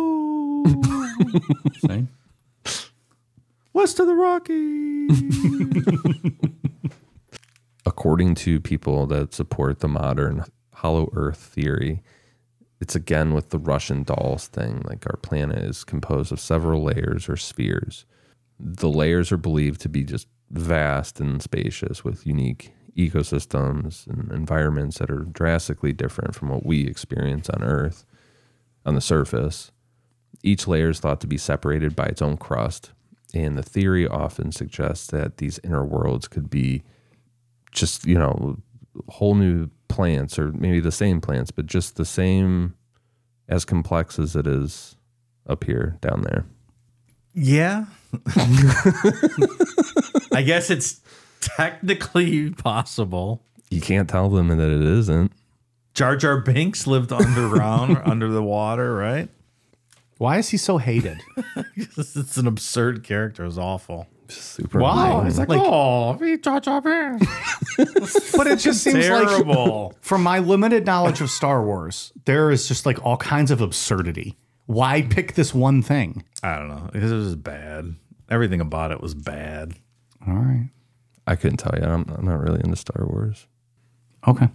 West of the Rockies. According to people that support the modern Hollow Earth theory, it's again with the Russian dolls thing. Like, our planet is composed of several layers or spheres. The layers are believed to be just vast and spacious with unique ecosystems and environments that are drastically different from what we experience on Earth on the surface. Each layer is thought to be separated by its own crust, and the theory often suggests that these inner worlds could be just, you know, whole new plants, or maybe the same plants, but just the same, as complex as it is up here, down there. Yeah. I guess it's technically possible. You can't tell them that it isn't. Jar Jar Binks lived underground, under the water, right? Why is he so hated? It's an absurd character. It's awful. Super. Wow. Lame. It's like, oh, Jar Jar Binks. But it just seems terrible. Like, from my limited knowledge of Star Wars, there is just like all kinds of absurdity. Why pick this one thing? I don't know. Because it was bad. Everything about it was bad. All right. I couldn't tell you. I'm not really into Star Wars. Okay.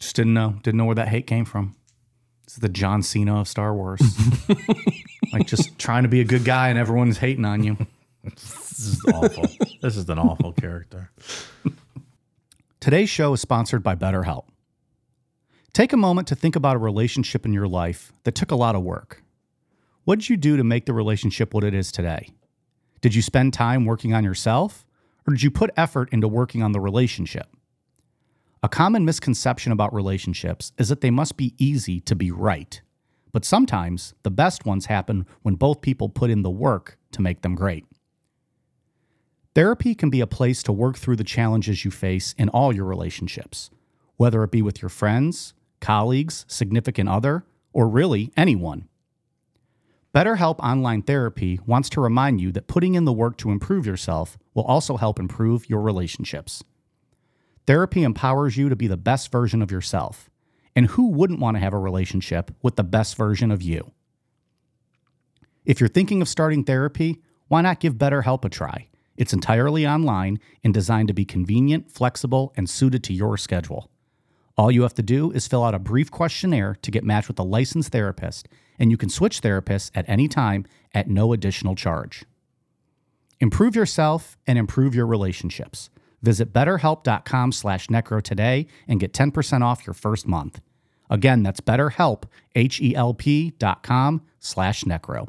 Just didn't know. Didn't know where that hate came from. It's the John Cena of Star Wars. Like, just trying to be a good guy and everyone's hating on you. This is awful. This is an awful character. Today's show is sponsored by BetterHelp. Take a moment to think about a relationship in your life that took a lot of work. What did you do to make the relationship what it is today? Did you spend time working on yourself? Or did you put effort into working on the relationship? A common misconception about relationships is that they must be easy to be right. But sometimes the best ones happen when both people put in the work to make them great. Therapy can be a place to work through the challenges you face in all your relationships, whether it be with your friends, colleagues, significant other, or really anyone. BetterHelp Online Therapy wants to remind you that putting in the work to improve yourself will also help improve your relationships. Therapy empowers you to be the best version of yourself. And who wouldn't want to have a relationship with the best version of you? If you're thinking of starting therapy, why not give BetterHelp a try? It's entirely online and designed to be convenient, flexible, and suited to your schedule. All you have to do is fill out a brief questionnaire to get matched with a licensed therapist, and you can switch therapists at any time at no additional charge. Improve yourself and improve your relationships. Visit BetterHelp.com/necro today and get 10% off your first month. Again, that's BetterHelp, HELP.com/necro.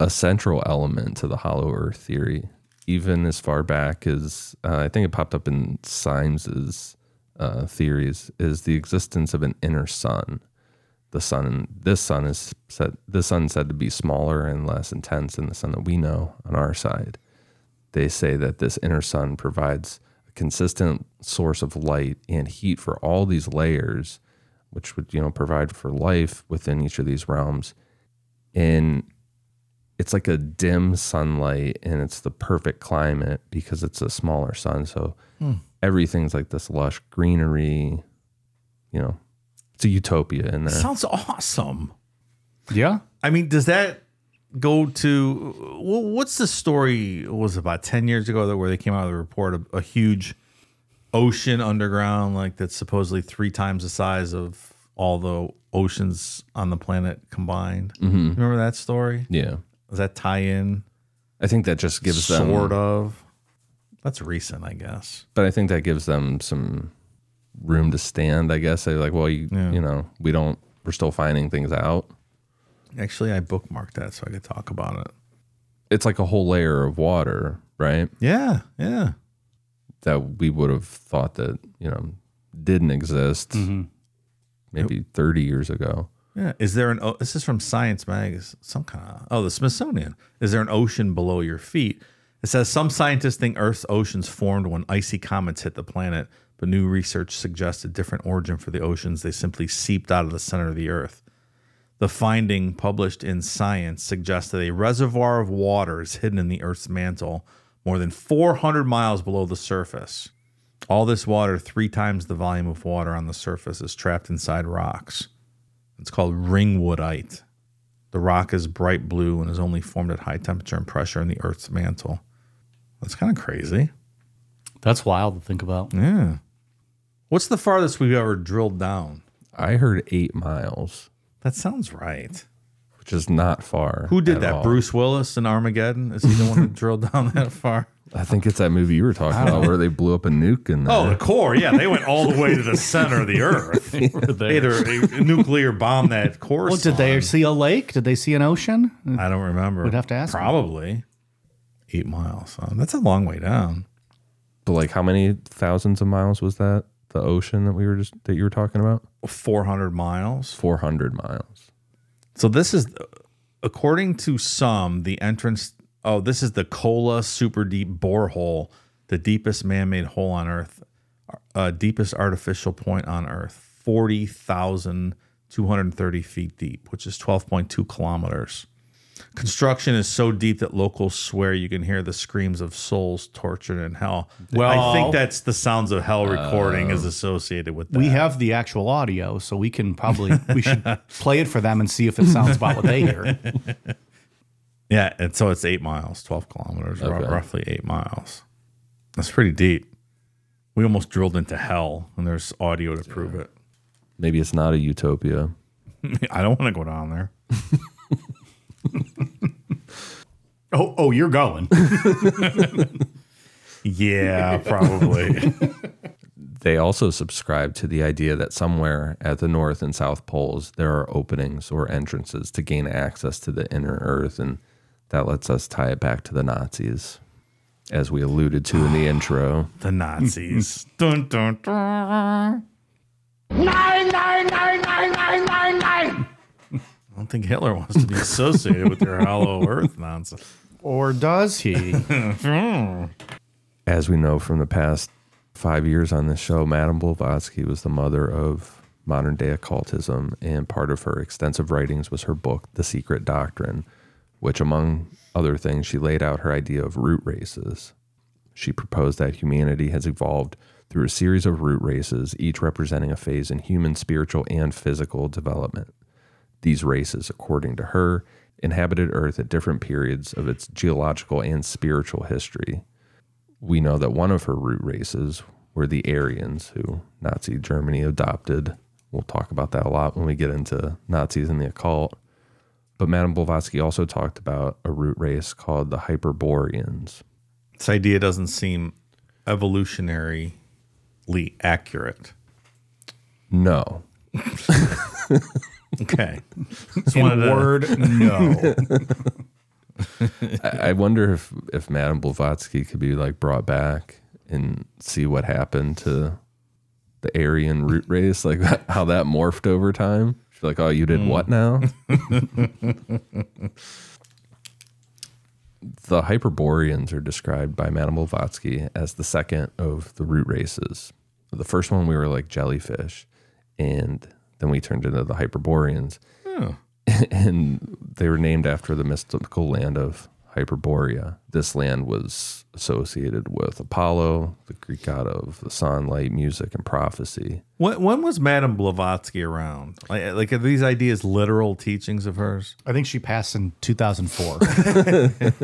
A central element to the Hollow Earth theory even as far back as, I think it popped up in Symes' theories, is the existence of an inner sun. This sun is said to be smaller and less intense than the sun that we know on our side. They say that this inner sun provides a consistent source of light and heat for all these layers, which would, provide for life within each of these realms. And it's like a dim sunlight, and it's the perfect climate because it's a smaller sun. So everything's like this lush greenery, it's a utopia in there. Sounds awesome. Yeah. I mean, does that go to, what's the story, about 10 years ago where they came out with a report of a huge ocean underground, like that's supposedly 3 times the size of all the oceans on the planet combined. Mm-hmm. Remember that story? Yeah. Does that tie in? I think that just gives them. Sort of. That's recent, I guess. But I think that gives them some room to stand, I guess. They're like, we're still finding things out. Actually, I bookmarked that so I could talk about it. It's like a whole layer of water, right? Yeah. That we would have thought that, didn't exist maybe 30 years ago. Yeah. Is there this is from Science Magazine, the Smithsonian. Is there an ocean below your feet? It says some scientists think Earth's oceans formed when icy comets hit the planet, but new research suggests a different origin for the oceans. They simply seeped out of the center of the Earth. The finding, published in Science, suggests that a reservoir of water is hidden in the Earth's mantle more than 400 miles below the surface. All this water, 3 times the volume of water on the surface, is trapped inside rocks. It's called ringwoodite. The rock is bright blue and is only formed at high temperature and pressure in the Earth's mantle. That's kind of crazy. That's wild to think about. Yeah. What's the farthest we've ever drilled down? I heard 8 miles. That sounds right. Which is not far. Who did that? All. Bruce Willis in Armageddon? Is he the one that drilled down that far? I think it's that movie you were talking about where they blew up a nuke. The core. Yeah, they went all the way to the center of the Earth. They either a nuclear bomb that core. Well, did they see a lake? Did they see an ocean? I don't remember. We'd have to ask. Probably. Them. 8 miles. That's a long way down. But like how many thousands of miles was that? The ocean that that you were talking about? 400 miles. 400 miles. So this is, according to some, the entrance. Oh, this is the Kola super deep borehole, the deepest man-made hole on Earth, deepest artificial point on Earth, 40,230 feet deep, which is 12.2 kilometers. Construction is so deep that locals swear you can hear the screams of souls tortured in hell. Well, I think that's the Sounds of Hell recording is associated with that. We have the actual audio, so we can we should play it for them and see if it sounds about what they hear. Yeah, and so it's 8 miles, 12 kilometers, okay. Roughly 8 miles. That's pretty deep. We almost drilled into hell, and there's audio to prove it. Maybe it's not a utopia. I don't want to go down there. Oh, you're going. Yeah, probably. They also subscribe to the idea that somewhere at the North and South Poles, there are openings or entrances to gain access to the inner Earth, and that lets us tie it back to the Nazis, as we alluded to in the intro. The Nazis. Dun, dun, dun. Nein, nein, nein, nein, nein, nein, nein. I don't think Hitler wants to be associated with your Hollow Earth nonsense. Or does he? As we know from the past 5 years on this show, Madame Blavatsky was the mother of modern-day occultism, and part of her extensive writings was her book, The Secret Doctrine, which, among other things, she laid out her idea of root races. She proposed that humanity has evolved through a series of root races, each representing a phase in human spiritual and physical development. These races, according to her, inhabited Earth at different periods of its geological and spiritual history. We know that one of her root races were the Aryans, who Nazi Germany adopted. We'll talk about that a lot when we get into Nazis and the occult. But Madame Blavatsky also talked about a root race called the Hyperboreans. This idea doesn't seem evolutionarily accurate. No. Okay. One word, no. I wonder if Madame Blavatsky could be like brought back and see what happened to the Aryan root race, like how that morphed over time. She's like, oh, you did what now? The Hyperboreans are described by Madame Blavatsky as the second of the root races. The first one, we were like jellyfish, and then we turned into the Hyperboreans. Oh. And they were named after the mystical land of Hyperborea. This land was associated with Apollo, the Greek god of the sun, light, music, and prophecy. When was Madame Blavatsky around? Like, are these ideas literal teachings of hers? I think she passed in 2004.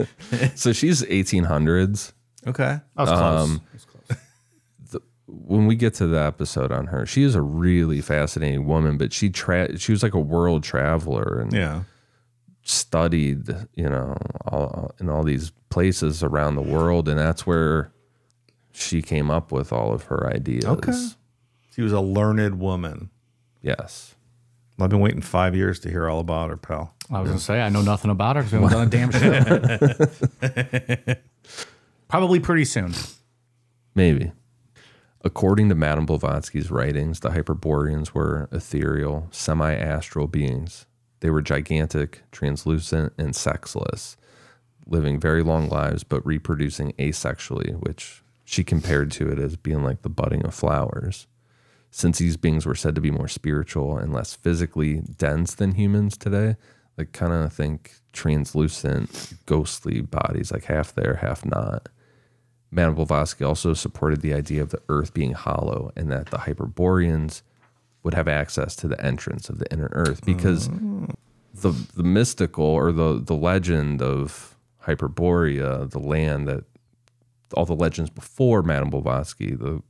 So she's 1800s. Okay. I was close. When we get to the episode on her, she is a really fascinating woman, but she was like a world traveler and studied, in all these places around the world. And that's where she came up with all of her ideas. Okay. She was a learned woman. Yes. Well, I've been waiting 5 years to hear all about her, pal. I was going to say, I know nothing about her because we haven't done a damn show. Probably pretty soon. Maybe. According to Madame Blavatsky's writings, the Hyperboreans were ethereal, semi-astral beings. They were gigantic, translucent, and sexless, living very long lives but reproducing asexually, which she compared to it as being like the budding of flowers. Since these beings were said to be more spiritual and less physically dense than humans today, I kind of think translucent, ghostly bodies, like half there, half not. Madame Blavatsky also supported the idea of the earth being hollow and that the Hyperboreans would have access to the entrance of the inner earth, because the mystical or the legend of Hyperborea, the land that all the legends before Madame Blavatsky, the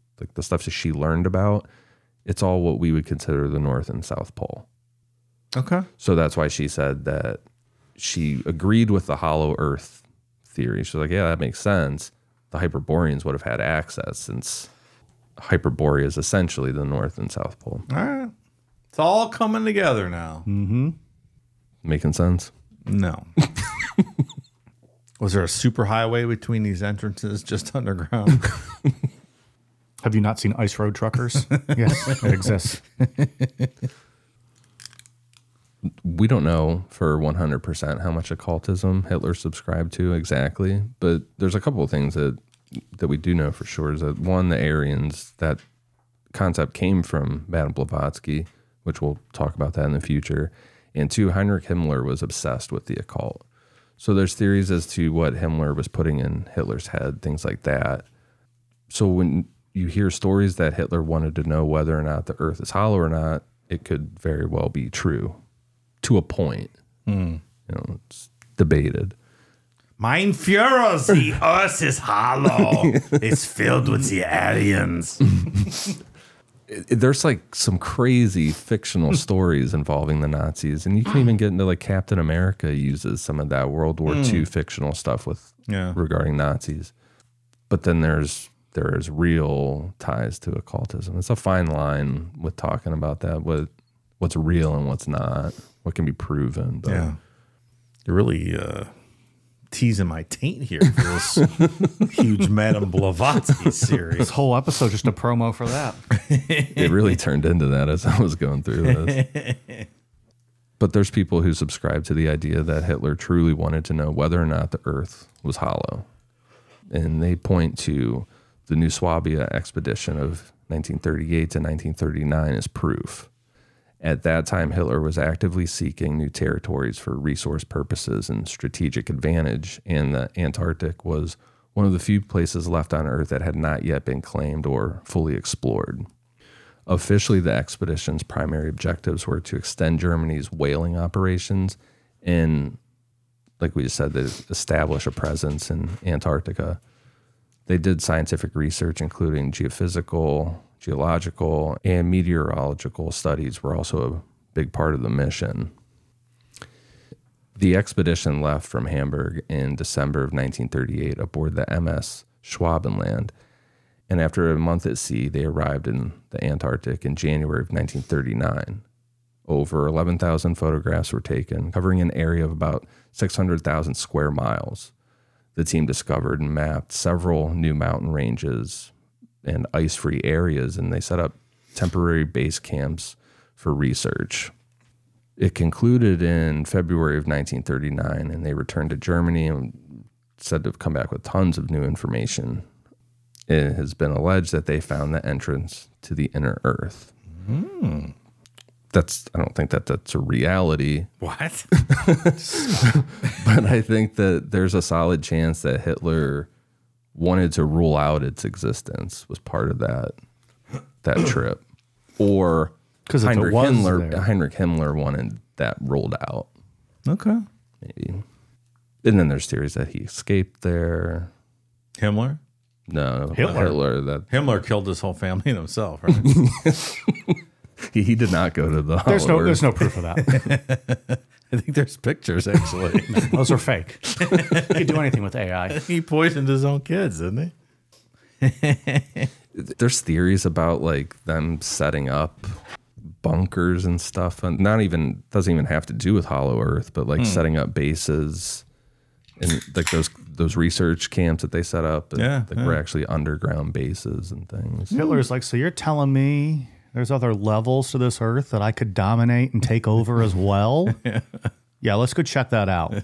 stuff that she learned about, it's all what we would consider the North and South Pole. Okay. So that's why she said that she agreed with the hollow earth theory. She's like, yeah, that makes sense. The Hyperboreans would have had access, since Hyperborea is essentially the North and South Pole. All right. It's all coming together now. Mm-hmm. Making sense? No. Was there a super highway between these entrances just underground? Have you not seen Ice Road Truckers? Yes, it exists. We don't know for 100% how much occultism Hitler subscribed to exactly, but there's a couple of things that we do know for sure. Is that one, the Aryans, that concept came from Madame Blavatsky, which we'll talk about that in the future. And two, Heinrich Himmler was obsessed with the occult. So there's theories as to what Himmler was putting in Hitler's head, things like that. So when you hear stories that Hitler wanted to know whether or not the earth is hollow or not, it could very well be true. To a point, it's debated. Mein Führer, the earth is hollow. It's filled with the Aryans. There's like some crazy fictional stories involving the Nazis, and you can even get into like Captain America uses some of that World War II fictional stuff with regarding Nazis. But then there's real ties to occultism. It's a fine line with talking about that. What's real and what's not. What can be proven? But. Yeah, you're really teasing my taint here for this huge Madame Blavatsky series. This whole episode just a promo for that. It really turned into that as I was going through this. But there's people who subscribe to the idea that Hitler truly wanted to know whether or not the earth was hollow. And they point to the New Swabia expedition of 1938 to 1939 as proof. At that time, Hitler was actively seeking new territories for resource purposes and strategic advantage, and the Antarctic was one of the few places left on Earth that had not yet been claimed or fully explored. Officially, the expedition's primary objectives were to extend Germany's whaling operations and, like we just said, establish a presence in Antarctica. They did scientific research, including geophysical, geological, and meteorological studies were also a big part of the mission. The expedition left from Hamburg in December of 1938 aboard the MS Schwabenland, and after a month at sea, they arrived in the Antarctic in January of 1939. over 11,000 photographs were taken, covering an area of about 600,000 square miles. The team discovered and mapped several new mountain ranges and ice-free areas, and they set up temporary base camps for research. It concluded in February of 1939, and they returned to Germany and said to have come back with tons of new information. It has been alleged that they found the entrance to the inner Earth. Mm. I don't think that's a reality. What? But I think that there's a solid chance that Hitler wanted to rule out its existence, was part of that trip. Or Heinrich Himmler wanted that ruled out. Okay. Maybe. And then there's theories that he escaped there. Himmler? No. Hitler. Himmler killed his whole family and himself, right? He did not go to the Hollow Earth. There's no proof of that. I think there's pictures, actually. No, those are fake. He could do anything with AI. He poisoned his own kids, didn't he? There's theories about like them setting up bunkers and stuff, and doesn't even have to do with Hollow Earth, but like setting up bases and like those research camps that they set up. Were actually underground bases and things. Hitler's like, so you're telling me there's other levels to this Earth that I could dominate and take over as well? Yeah, let's go check that out.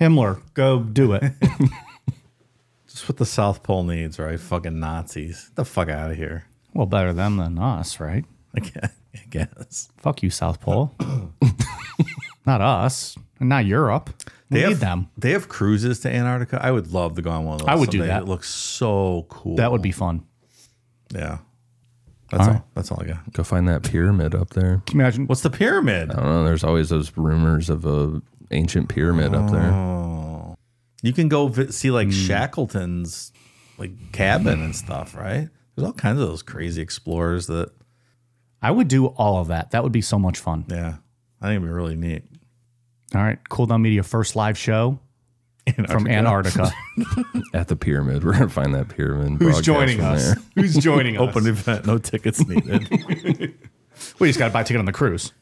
Himmler, go do it. Just what the South Pole needs, right? Fucking Nazis. Get the fuck out of here. Well, better them than us, right? I guess. Fuck you, South Pole. Not us. Not Europe. We need them. They have cruises to Antarctica. I would love to go on one of those. I would do that. It looks so cool. That would be fun. Yeah. That's all right. That's all I got. Go find that pyramid up there. Can you imagine? What's the pyramid? I don't know. There's always those rumors of an ancient pyramid up there. You can go see like Shackleton's like cabin and stuff, right? There's all kinds of those crazy explorers that... I would do all of that. That would be so much fun. Yeah. I think it would be really neat. All right. Cool Down Media first live show from Antarctica. At the pyramid. We're going to find that pyramid. Who's joining us? Who's joining us? Open event. No tickets needed. We just got to buy a ticket on the cruise.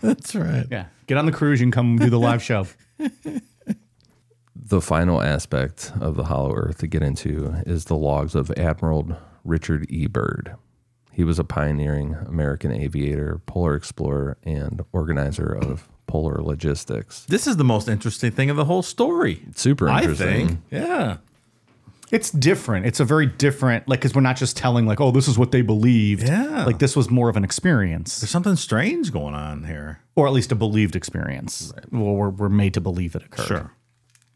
That's right. Yeah. Get on the cruise and come do the live show. The final aspect of the Hollow Earth to get into is the logs of Admiral Richard E. Byrd. He was a pioneering American aviator, polar explorer, and organizer of polar logistics. This is the most interesting thing of the whole story. It's super interesting. I think. Yeah. It's different. It's a very different, like, because we're not just telling, like, oh, this is what they believed. Yeah. Like, this was more of an experience. There's something strange going on here. Or at least a believed experience. Right. Well, we're made to believe it occurred. Sure.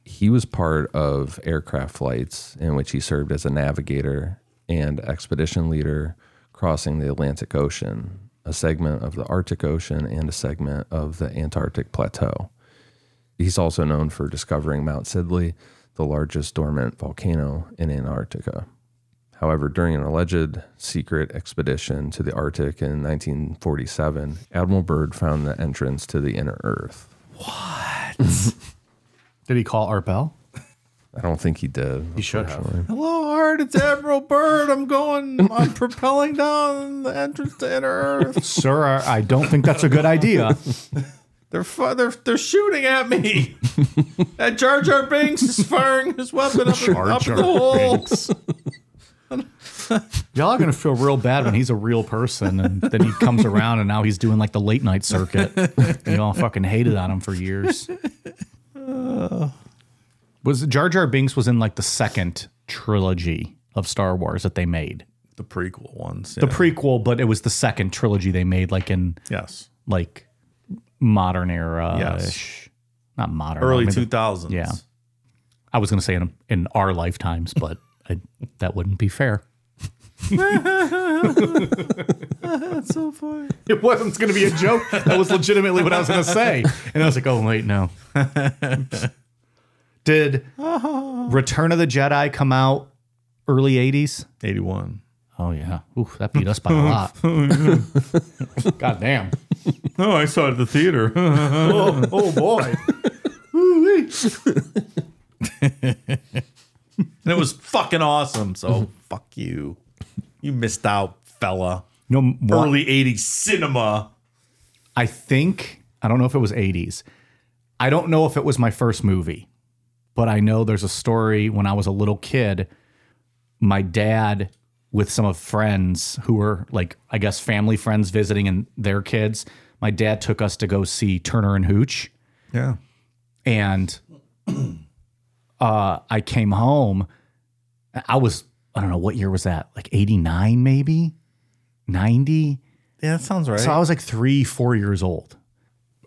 He was part of aircraft flights in which he served as a navigator and expedition leader, crossing the Atlantic Ocean, a segment of the Arctic Ocean, and a segment of the Antarctic Plateau. He's also known for discovering Mount Sidley, the largest dormant volcano in Antarctica. However, during an alleged secret expedition to the Arctic in 1947, Admiral Byrd found the entrance to the inner Earth. What? Did he call Art Bell? I don't think he did. He should have. Hello, Art. It's Admiral Byrd. I'm propelling down the entrance to inner Earth. Sir, I don't think that's a good idea. They're shooting at me. That Jar Jar Binks is firing his weapon up the holes. Y'all are going to feel real bad when he's a real person, and then he comes around, and now he's doing like the late night circuit. And y'all fucking hated on him for years. Was Jar Jar Binks was in like the second trilogy of Star Wars that they made. The prequel ones. Yeah. The prequel, but it was the second trilogy they made, like in like modern era-ish. Yes. Not modern. Early 2000s. Yeah. I was going to say in our lifetimes, but that wouldn't be fair. That's so funny. It wasn't going to be a joke. That was legitimately what I was going to say. And I was like, oh, wait, no. Did Return of the Jedi come out early 80s? 81. Oh, yeah. Ooh, that beat us by a lot. God damn. Oh, I saw it at the theater. oh, boy. And it was fucking awesome, so fuck you. You missed out, fella. No, early 80s cinema. I think, I don't know if it was 80s. I don't know if it was my first movie, but I know there's a story when I was a little kid, my dad with some of friends who were like, I guess, family friends visiting and their kids. My dad took us to go see Turner and Hooch. Yeah. And I came home. I was, I don't know, what year was that? Like 89 maybe? 90? Yeah, that sounds right. So I was like 3-4 years old.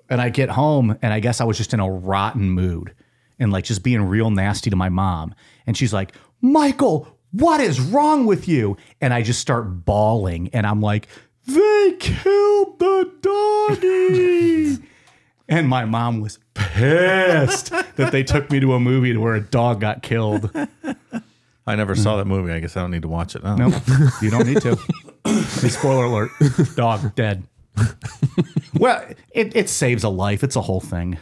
And I get home and I guess I was just in a rotten mood and like just being real nasty to my mom. And she's like, Michael, what is wrong with you? And I just start bawling and I'm like, they killed the doggy. And my mom was pissed that they took me to a movie to where a dog got killed. I never saw that movie. I guess I don't need to watch it now. No, nope. You don't need to. Spoiler alert, dog dead. Well, it saves a life. It's a whole thing.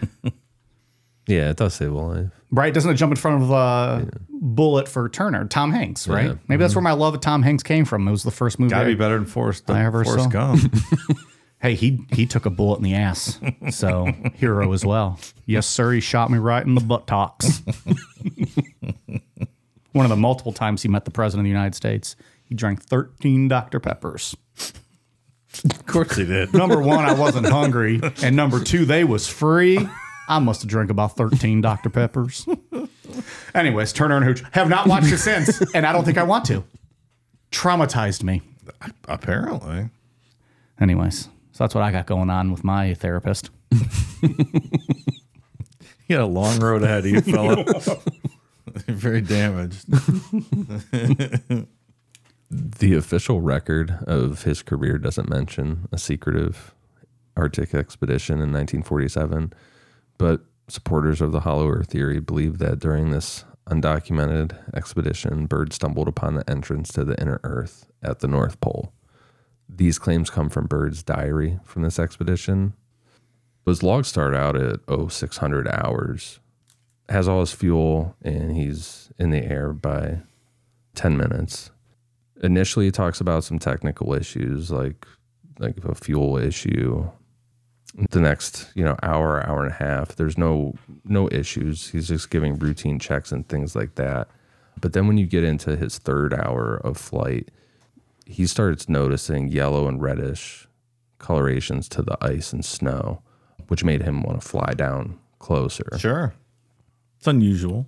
Yeah, it does save a life. Right? Doesn't it jump in front of a bullet for Turner? Tom Hanks, right? Yeah. Maybe that's where my love of Tom Hanks came from. It was the first movie. Gotta be better than Forrest Gump. Hey, he took a bullet in the ass. So, hero as well. Yes, sir, he shot me right in the buttocks. One of the multiple times he met the President of the United States. He drank 13 Dr. Peppers. Of course he did. Number one, I wasn't hungry. And number two, they was free. I must have drank about 13 Dr. Peppers. Anyways, Turner and Hooch. Have not watched it since, and I don't think I want to. Traumatized me. Apparently. Anyways, so that's what I got going on with my therapist. You got a long road ahead of you, fella. You're very damaged. The official record of his career doesn't mention a secretive Arctic expedition in 1947, but supporters of the Hollow Earth theory believe that during this undocumented expedition, Byrd stumbled upon the entrance to the inner Earth at the North Pole. These claims come from Byrd's diary from this expedition. His logs start out at 600 hours, has all his fuel, and he's in the air by 10 minutes. Initially, he talks about some technical issues, like a fuel issue. The next, hour and a half, there's no issues. He's just giving routine checks and things like that. But then when you get into his third hour of flight, he starts noticing yellow and reddish colorations to the ice and snow, which made him want to fly down closer. Sure. It's unusual.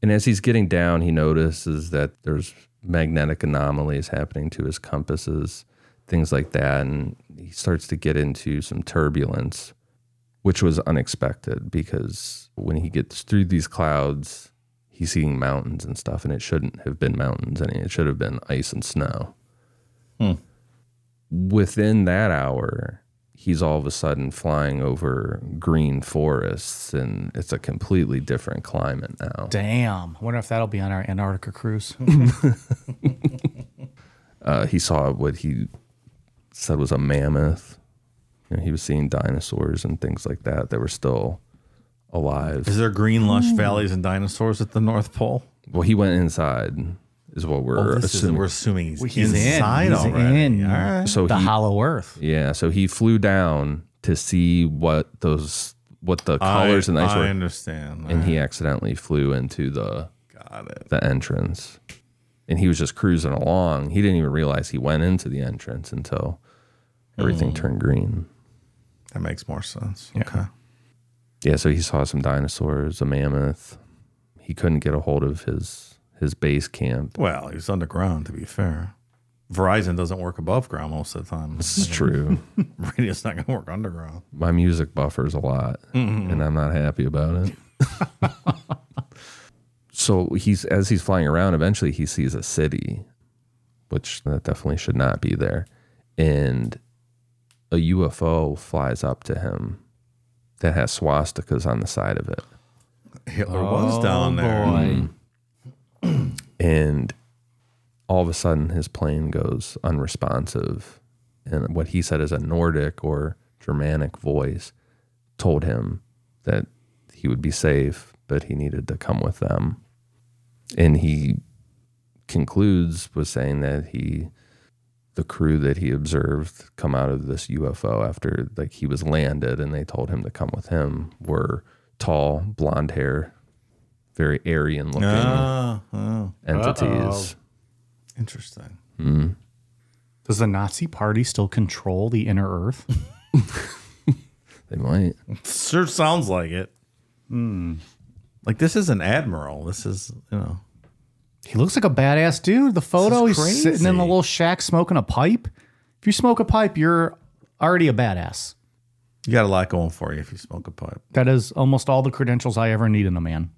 And as he's getting down, he notices that there's magnetic anomalies happening to his compasses, things like that. And he starts to get into some turbulence, which was unexpected because when he gets through these clouds, he's seeing mountains and stuff, and it shouldn't have been mountains. I mean, it should have been ice and snow. Within that hour, he's all of a sudden flying over green forests, and it's a completely different climate now. Damn. I wonder if that'll be on our Antarctica cruise. He saw what he said was a mammoth. He was seeing dinosaurs and things like that that were still alive. Is there green lush valleys and dinosaurs at the North Pole? Well, he went inside. Is what we're assuming. We're assuming he's inside already. All right. So the Hollow Earth. Yeah. So he flew down to see what the colors and ice were. I understand. And he accidentally flew into the entrance, and he was just cruising along. He didn't even realize he went into the entrance until everything turned green. That makes more sense. Yeah. Okay. Yeah. So he saw some dinosaurs, a mammoth. He couldn't get a hold of his base camp. Well, he was underground, to be fair. Verizon doesn't work above ground most of the time. This is true. Radio's not going to work underground. My music buffers a lot, and I'm not happy about it. So as he's flying around, eventually he sees a city, which that definitely should not be there. And a UFO flies up to him that has swastikas on the side of it. Hitler was down there. Boy. And all of a sudden his plane goes unresponsive, and what he said is a Nordic or Germanic voice told him that he would be safe, but he needed to come with them. And he concludes with saying that the crew that he observed come out of this UFO after like he was landed and they told him to come with him were tall, blonde hair, very Aryan looking entities. Interesting. Mm. Does the Nazi party still control the inner earth? They might. Sure sounds like it. Mm. Like this is an admiral. This is, you know. He looks like a badass dude. The photo, he's sitting in the little shack smoking a pipe. If you smoke a pipe, you're already a badass. You got a lot going for you if you smoke a pipe. That is almost all the credentials I ever need in a man.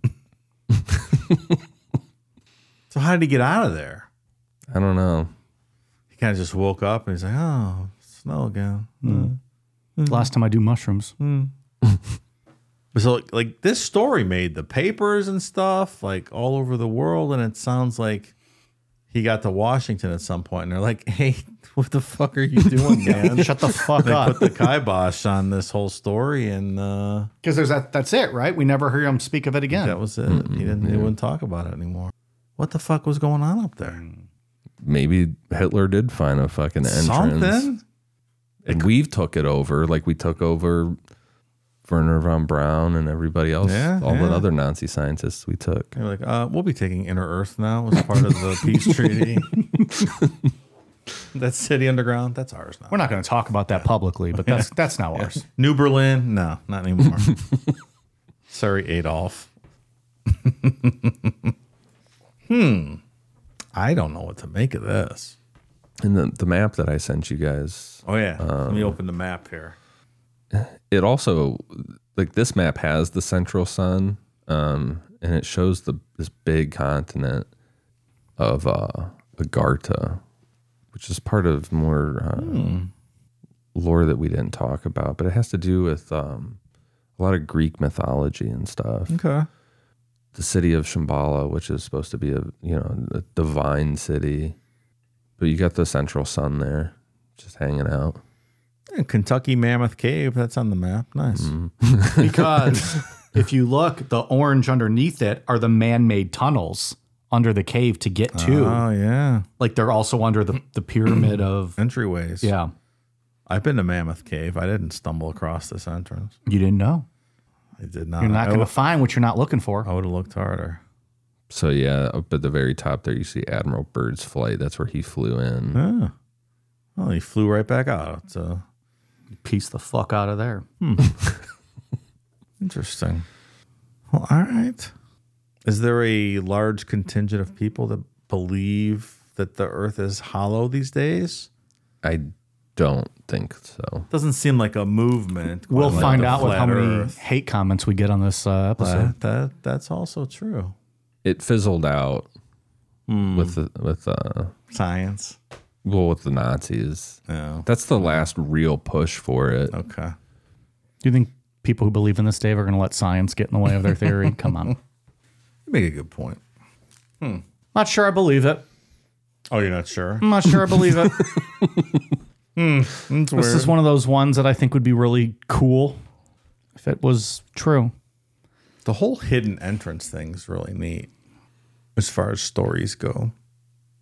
So how did he get out of there? I don't know. He kind of just woke up and he's like, oh, snow again. Mm. Mm. Last time I do mushrooms. Mm. So, like, this story made the papers and stuff, like, all over the world, and it sounds like he got to Washington at some point, and they're like, hey, what the fuck are you doing, man? Shut the fuck up. They put the kibosh on this whole story, and... Because that's it, right? We never hear him speak of it again. That was it. Mm-mm, They wouldn't talk about it anymore. What the fuck was going on up there? Maybe Hitler did find a fucking entrance. Something? And we took it over, like, we took over... Werner von Braun and everybody else, the other Nazi scientists we took. They're like, we'll be taking Inner Earth now as part of the peace treaty. That city underground, that's ours now. We're not going to talk about that publicly, but that's not ours. New Berlin, no, not anymore. Sorry, Adolf. I don't know what to make of this. And the map that I sent you guys. Oh, yeah. Let me open the map here. It also, like this map has the central sun, and it shows this big continent of Agartha, which is part of more lore that we didn't talk about, but it has to do with a lot of Greek mythology and stuff. Okay. The city of Shambhala, which is supposed to be a divine city, but you got the central sun there just hanging out. Kentucky Mammoth Cave, that's on the map. Nice. Mm-hmm. Because if you look, the orange underneath it are the man-made tunnels under the cave to get to. Oh, yeah. Like they're also under the pyramid of... Entryways. Yeah. I've been to Mammoth Cave. I didn't stumble across this entrance. You didn't know? I did not. You're not going to find what you're not looking for. I would have looked harder. So, yeah, up at the very top there, you see Admiral Byrd's flight. That's where he flew in. Yeah. Well, he flew right back out, so... Piece the fuck out of there. Interesting. Well, all right. Is there a large contingent of people that believe that the earth is hollow these days? I don't think so. Doesn't seem like a movement. We'll find out with how many hate comments we get on this episode. That's also true. It fizzled out with science. Well, with the Nazis. Yeah. That's the last real push for it. Okay. Do you think people who believe in this, Dave, are going to let science get in the way of their theory? Come on. You make a good point. Not sure I believe it. Oh, you're not sure? I'm not sure I believe it. This weird. Is one of those ones that I think would be really cool if it was true. The whole hidden entrance thing is really neat as far as stories go.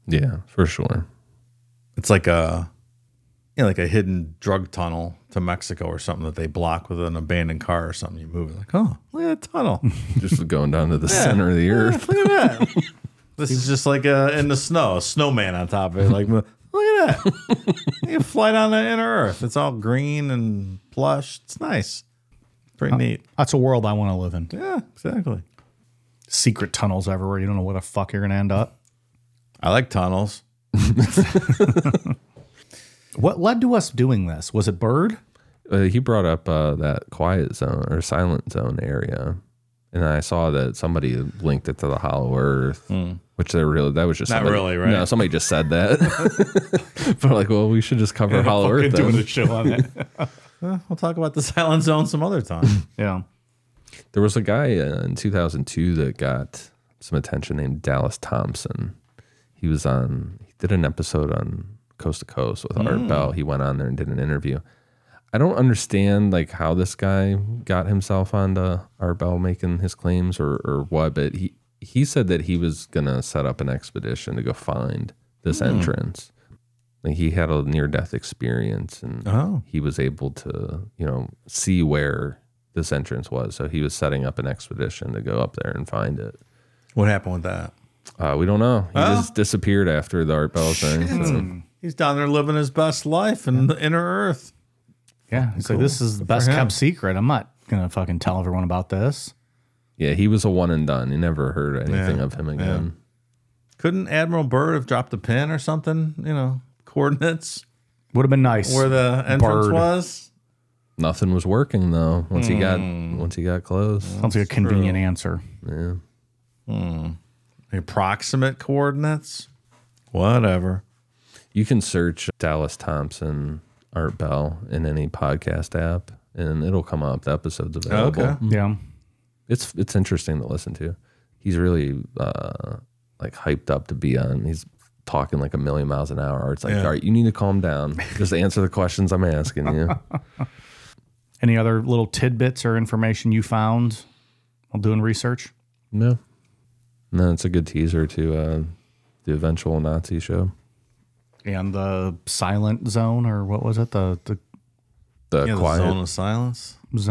Yeah, for sure. It's like a hidden drug tunnel to Mexico or something that they block with an abandoned car or something. You move it like, oh, look at that tunnel. Just going down to the center of the earth. Look at that. This is just like in the snow, a snowman on top of it. Like, look at that. You fly down the inner earth. It's all green and plush. It's nice. Pretty neat. That's a world I want to live in. Yeah, exactly. Secret tunnels everywhere. You don't know where the fuck you're going to end up. I like tunnels. What led to us doing this? Was it Bird? He brought up that quiet zone or silent zone area, and I saw that somebody linked it to the Hollow Earth, which they really that was just not somebody, really right. No, somebody just said that. But like, well, we should just cover Hollow Earth. Doing a show on that. We'll talk about the silent zone some other time. Yeah, there was a guy in 2002 that got some attention named Dallas Thompson. He was on. Did an episode on Coast to Coast with Art Bell. He went on there and did an interview. I don't understand like how this guy got himself onto Art Bell making his claims or what, but he said that he was going to set up an expedition to go find this entrance. Like he had a near-death experience, and he was able to, you know, see where this entrance was. So he was setting up an expedition to go up there and find it. What happened with that? We don't know. He just disappeared after the Art Bell thing. So. He's down there living his best life in the inner earth. Yeah, it's cool. Like, this is the best kept secret. I'm not going to fucking tell everyone about this. Yeah, he was a one and done. You never heard anything of him again. Yeah. Couldn't Admiral Byrd have dropped a pin or something? You know, coordinates? Would have been nice. Where the entrance was? Nothing was working, though, once he got close. Sounds like a convenient answer. Yeah. The approximate coordinates? Whatever. You can search Dallas Thompson Art Bell in any podcast app, and it'll come up. The episode's available. Okay. Yeah. It's interesting to listen to. He's really like hyped up to be on. He's talking like a million miles an hour. It's like, all right, you need to calm down. Just answer the questions I'm asking you. Any other little tidbits or information you found while doing research? No, it's a good teaser to the eventual Nazi show. And the silent zone, or what was it? The quiet zone of silence. What's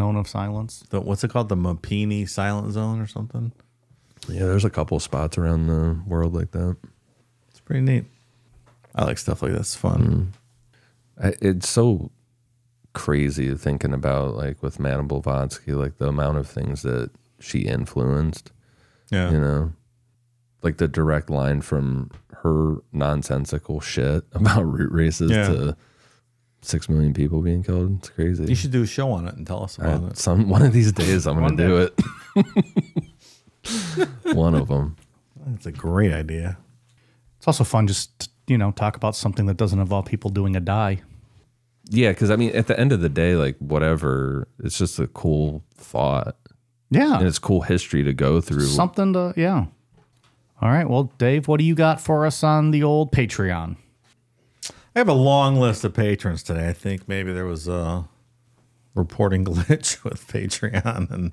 it called? The Mapini silent zone or something? Yeah, there's a couple of spots around the world like that. It's pretty neat. I like stuff like that's fun. Mm-hmm. It's so crazy thinking about, like, with Madame Blavatsky, like the amount of things that she influenced. Yeah, you know, like the direct line from her nonsensical shit about root races to 6 million people being killed. It's crazy. You should do a show on it and tell us about it. One of these days, I'm going to do it. One of them. That's a great idea. It's also fun just to, you know, talk about something that doesn't involve people doing a die. Yeah, because I mean, at the end of the day, like whatever, it's just a cool thought. Yeah. And it's cool history to go through. Something to, yeah. All right. Well, Dave, what do you got for us on the old Patreon? I have a long list of patrons today. I think maybe there was a reporting glitch with Patreon and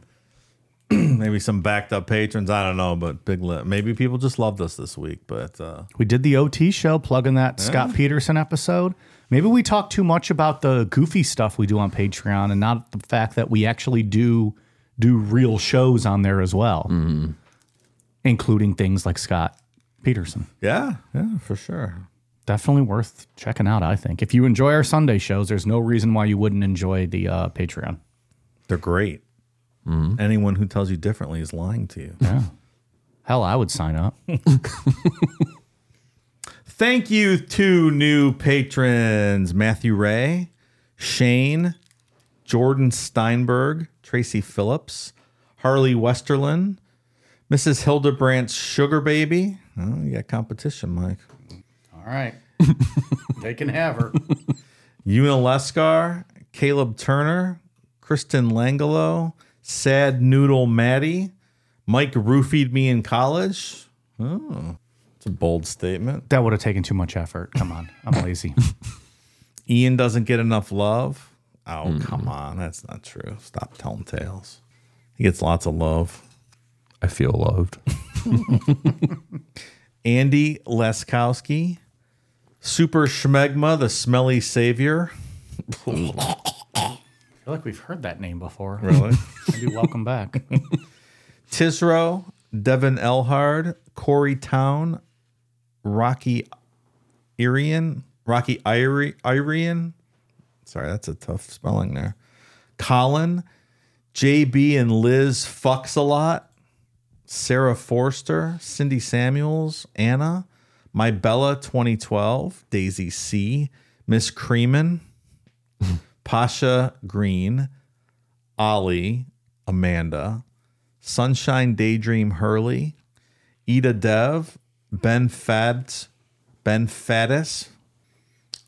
maybe some backed up patrons. I don't know, but big list. Maybe people just loved us this week. But we did the OT show, plugging that Scott Peterson episode. Maybe we talk too much about the goofy stuff we do on Patreon and not the fact that we actually do real shows on there as well, including things like Scott Peterson. Yeah, for sure. Definitely worth checking out, I think. If you enjoy our Sunday shows, there's no reason why you wouldn't enjoy the Patreon. They're great. Mm-hmm. Anyone who tells you differently is lying to you. Yeah. Hell, I would sign up. Thank you to new patrons, Matthew Ray, Shane, Jordan Steinberg, Tracy Phillips, Harley Westerlin, Mrs. Hildebrandt's Sugar Baby. Oh, you got competition, Mike. All right. They can have her. Una Leskar, Caleb Turner, Kristen Langelo, Sad Noodle Maddie, Mike roofied me in college. Oh, it's a bold statement. That would have taken too much effort. Come on. I'm lazy. Ian doesn't get enough love. Oh, come on. That's not true. Stop telling tales. He gets lots of love. I feel loved. Andy Leskowski, Super Schmegma, the Smelly Savior. I feel like we've heard that name before. Really? Maybe welcome back. Tisro, Devin Elhard, Corey Town, Rocky Irian. Sorry, that's a tough spelling there. Colin, JB and Liz Fucks a Lot, Sarah Forster, Cindy Samuels, Anna, My Bella 2012, Daisy C, Miss Creeman, Pasha Green, Ollie, Amanda, Sunshine Daydream Hurley, Ida Dev, Ben Faddis,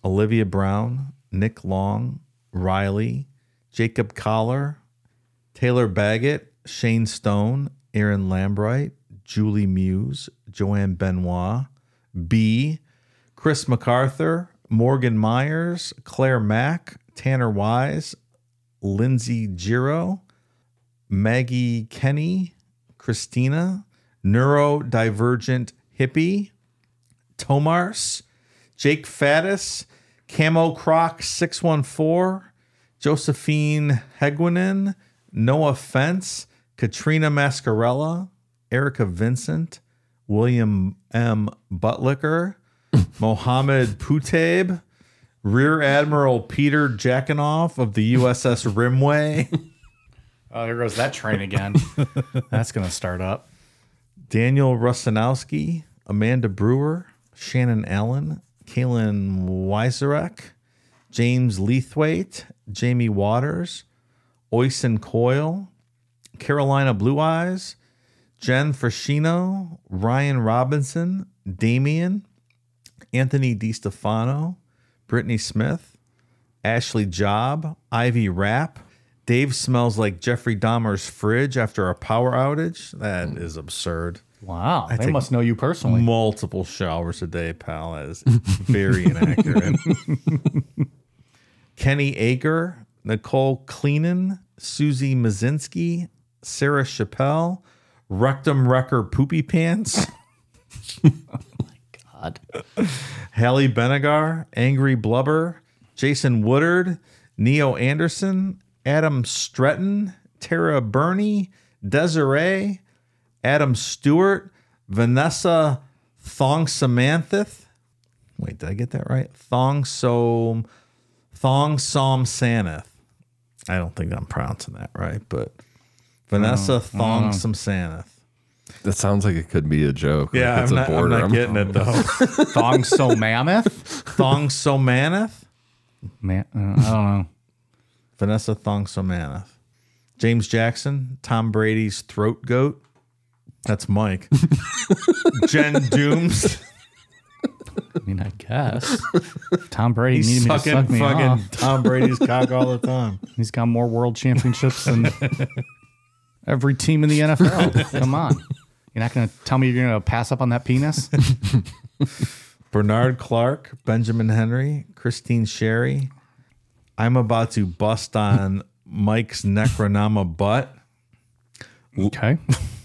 Olivia Brown, Nick Long, Riley, Jacob Collar, Taylor Baggett, Shane Stone, Aaron Lambright, Julie Muse, Joanne Benoit, B, Chris MacArthur, Morgan Myers, Claire Mack, Tanner Wise, Lindsay Giro, Maggie Kenny, Christina, Neurodivergent Hippie, Tomars, Jake Faddis, Camo Croc 614, Josephine Heguinen, No Offense, Katrina Mascarella, Erica Vincent, William M. Buttlicker, Mohammed Putaib, Rear Admiral Peter Jackanoff of the USS Rimway. Oh, here goes that train again. That's going to start up. Daniel Rusinowski, Amanda Brewer, Shannon Allen, Kaylin Wiserek, James Leathwaite, Jamie Waters, Oyson Coyle, Carolina Blue Eyes, Jen Frashino, Ryan Robinson, Damian, Anthony DiStefano, Brittany Smith, Ashley Job, Ivy Rapp. Dave smells like Jeffrey Dahmer's fridge after a power outage. That is absurd. Wow. They must know you personally. Multiple showers a day, pal. That is very inaccurate. Kenny Ager, Nicole Cleanan, Susie Mazinski, Sarah Chappelle, Rectum Wrecker Poopy Pants. Oh, my God. Hallie Benegar, Angry Blubber, Jason Woodard, Neo Anderson, Adam Stretton, Tara Burney, Desiree, Adam Stewart, Vanessa Thongsamanthith. Wait, did I get that right? Thongsamsaneth. I don't think I'm pronouncing that right, but Vanessa Thongsamsaneth. That sounds like it could be a joke. Yeah, like I'm not getting it though. Thongsomaneth? I don't know. Vanessa Thongsomaneth. James Jackson, Tom Brady's throat goat. That's Mike. Jen Dooms. I mean, I guess. Tom Brady needed me to suck me off. Tom Brady's cock all the time. He's got more world championships than every team in the NFL. Come on. You're not going to tell me you're going to pass up on that penis? Bernard Clark, Benjamin Henry, Christine Sherry. I'm about to bust on Mike's Necronoma butt. Okay.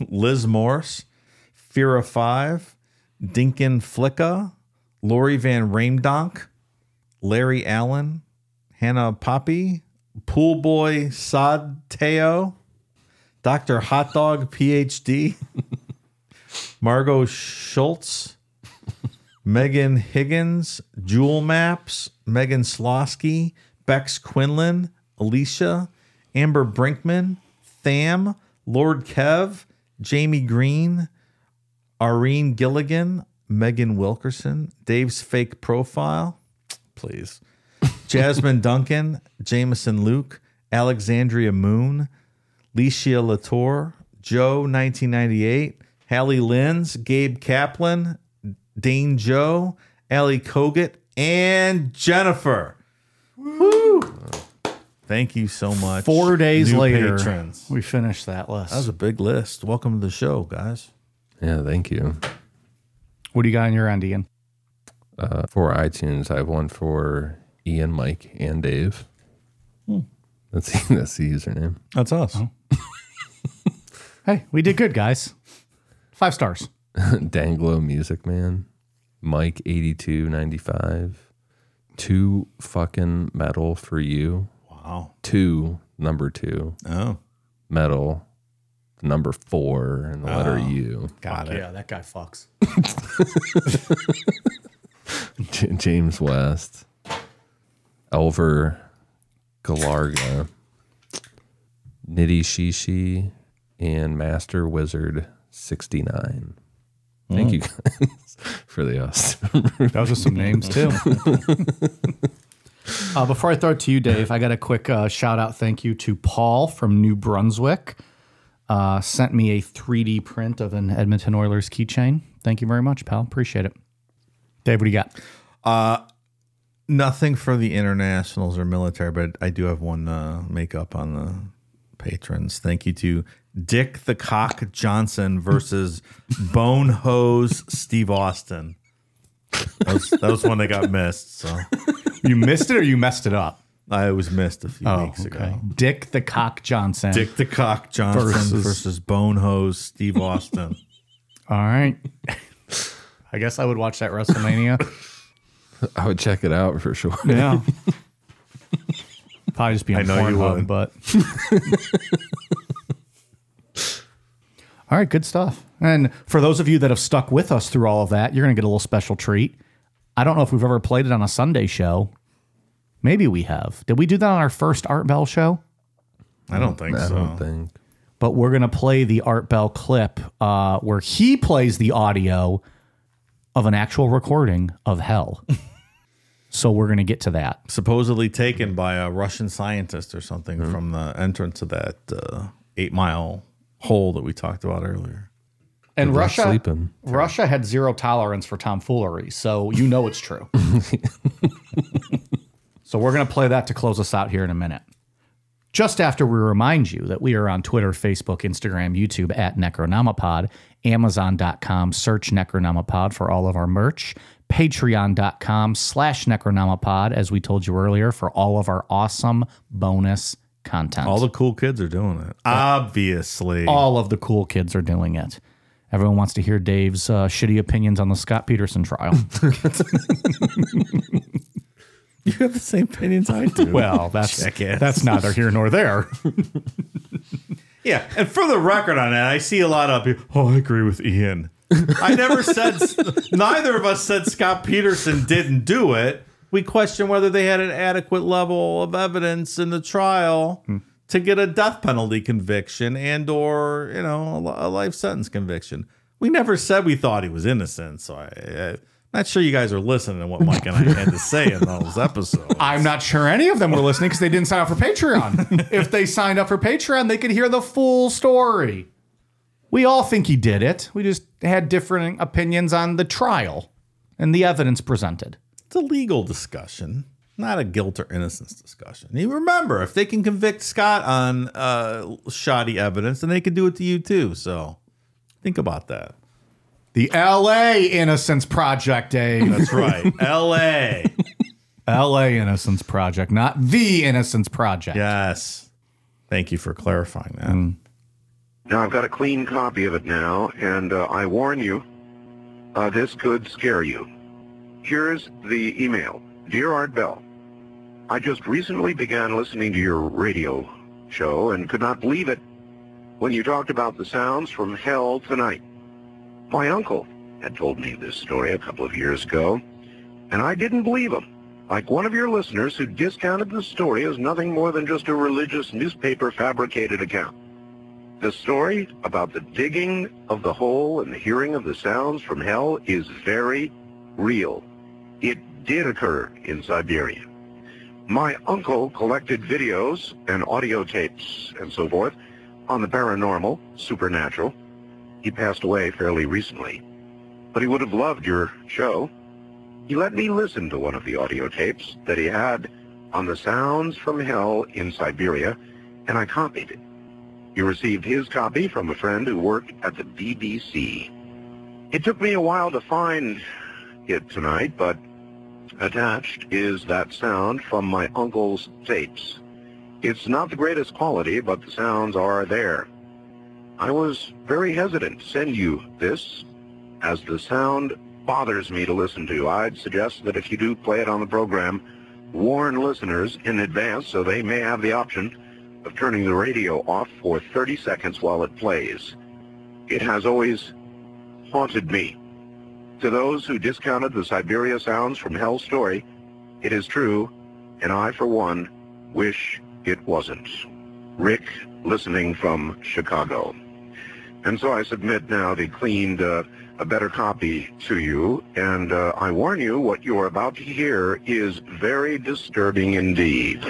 Liz Morse, Fira 5, Dinkin Flicka, Lori Van Raemdonk, Larry Allen, Hannah Poppy, Pool Boy Sadteo, Dr. Hot Dog PhD, Margot Schultz, Megan Higgins, Jewel Maps, Megan Slosky, Bex Quinlan, Alicia, Amber Brinkman, Tham, Lord Kev, Jamie Green, Irene Gilligan, Megan Wilkerson, Dave's Fake Profile, please, Jasmine Duncan, Jameson Luke, Alexandria Moon, Licia Latour, Joe 1998, Hallie Linz, Gabe Kaplan, Dane Joe, Allie Kogut, and Jennifer. Woo! Thank you so much. 4 days later, patrons. We finished that list. That was a big list. Welcome to the show, guys. Yeah, thank you. What do you got on your end, Ian? For iTunes, I have one for Ian, Mike, and Dave. That's the username. That's us. Oh. Hey, we did good, guys. 5 stars. Danglo Music Man, Mike 8295. 2 fucking metal for you. Wow. 2, number 2. Oh. Metal, number 4, and the letter U. Got it. Yeah, that guy fucks. James West. Elver Galarga. Nitty Shishi. And Master Wizard 69. Thank you guys for the awesome. Those are some names too. Before I throw it to you, Dave, I got a quick shout out. Thank you to Paul from New Brunswick. Sent me a 3D print of an Edmonton Oilers keychain. Thank you very much, pal. Appreciate it. Dave, what do you got? Nothing for the internationals or military, but I do have one makeup on the patrons. Thank you to Dick the Cock Johnson versus Bone Hose Steve Austin. That was one that got missed. So you missed it or you messed it up? I was missed a few weeks ago. Dick the Cock Johnson. Dick the Cock Johnson versus Bone Hose Steve Austin. All right. I guess I would watch that WrestleMania. I would check it out for sure. Yeah. Probably just be on Pornhub, but. All right, good stuff. And for those of you that have stuck with us through all of that, you're going to get a little special treat. I don't know if we've ever played it on a Sunday show. Maybe we have. Did we do that on our first Art Bell show? I don't think so. But we're going to play the Art Bell clip where he plays the audio of an actual recording of hell. So we're going to get to that. Supposedly taken by a Russian scientist or something from the entrance of that 8 mile hole that we talked about earlier. And Russia had zero tolerance for tomfoolery, so you know it's true. So we're going to play that to close us out here in a minute. Just after we remind you that we are on Twitter, Facebook, Instagram, YouTube at Necronomipod, Amazon.com, search Necronomipod for all of our merch, Patreon.com/Necronomipod, as we told you earlier, for all of our awesome bonus content. All the cool kids are doing it. Obviously. All of the cool kids are doing it. Everyone wants to hear Dave's shitty opinions on the Scott Peterson trial. You have the same opinions I do. Well, that's neither here nor there. Yeah, and for the record on that, I see a lot of people, I agree with Ian. I never said, neither of us said Scott Peterson didn't do it. We question whether they had an adequate level of evidence in the trial to get a death penalty conviction and or, a life sentence conviction. We never said we thought he was innocent, so I not sure you guys are listening to what Mike and I had to say in those episodes. I'm not sure any of them were listening because they didn't sign up for Patreon. If they signed up for Patreon, they could hear the full story. We all think he did it. We just had different opinions on the trial and the evidence presented. It's a legal discussion, not a guilt or innocence discussion. And you remember, if they can convict Scott on shoddy evidence, then they can do it to you too. So think about that. The L.A. Innocence Project, Dave. That's right. L.A. L.A. Innocence Project, not the Innocence Project. Yes. Thank you for clarifying that. Now, I've got a clean copy of it now, and I warn you, this could scare you. Here's the email. Dear Art Bell, I just recently began listening to your radio show and could not believe it when you talked about the sounds from hell tonight. My uncle had told me this story a couple of years ago, and I didn't believe him, like one of your listeners who discounted the story as nothing more than just a religious newspaper fabricated account. The story about the digging of the hole and the hearing of the sounds from hell is very real. It did occur in Siberia. My uncle collected videos and audio tapes and so forth on the paranormal, supernatural. He passed away fairly recently, but he would have loved your show. He let me listen to one of the audio tapes that he had on the sounds from hell in Siberia, and I copied it. You received his copy from a friend who worked at the BBC. It took me a while to find it tonight, but attached is that sound from my uncle's tapes. It's not the greatest quality, but the sounds are there. I was very hesitant to send you this, as the sound bothers me to listen to. I'd suggest that if you do play it on the program, warn listeners in advance so they may have the option of turning the radio off for 30 seconds while it plays. It has always haunted me. To those who discounted the Siberia sounds from hell story, it is true, and I, for one, wish it wasn't. Rick, listening from Chicago. And so I submit now the cleaned, a better copy to you, and I warn you, what you are about to hear is very disturbing indeed.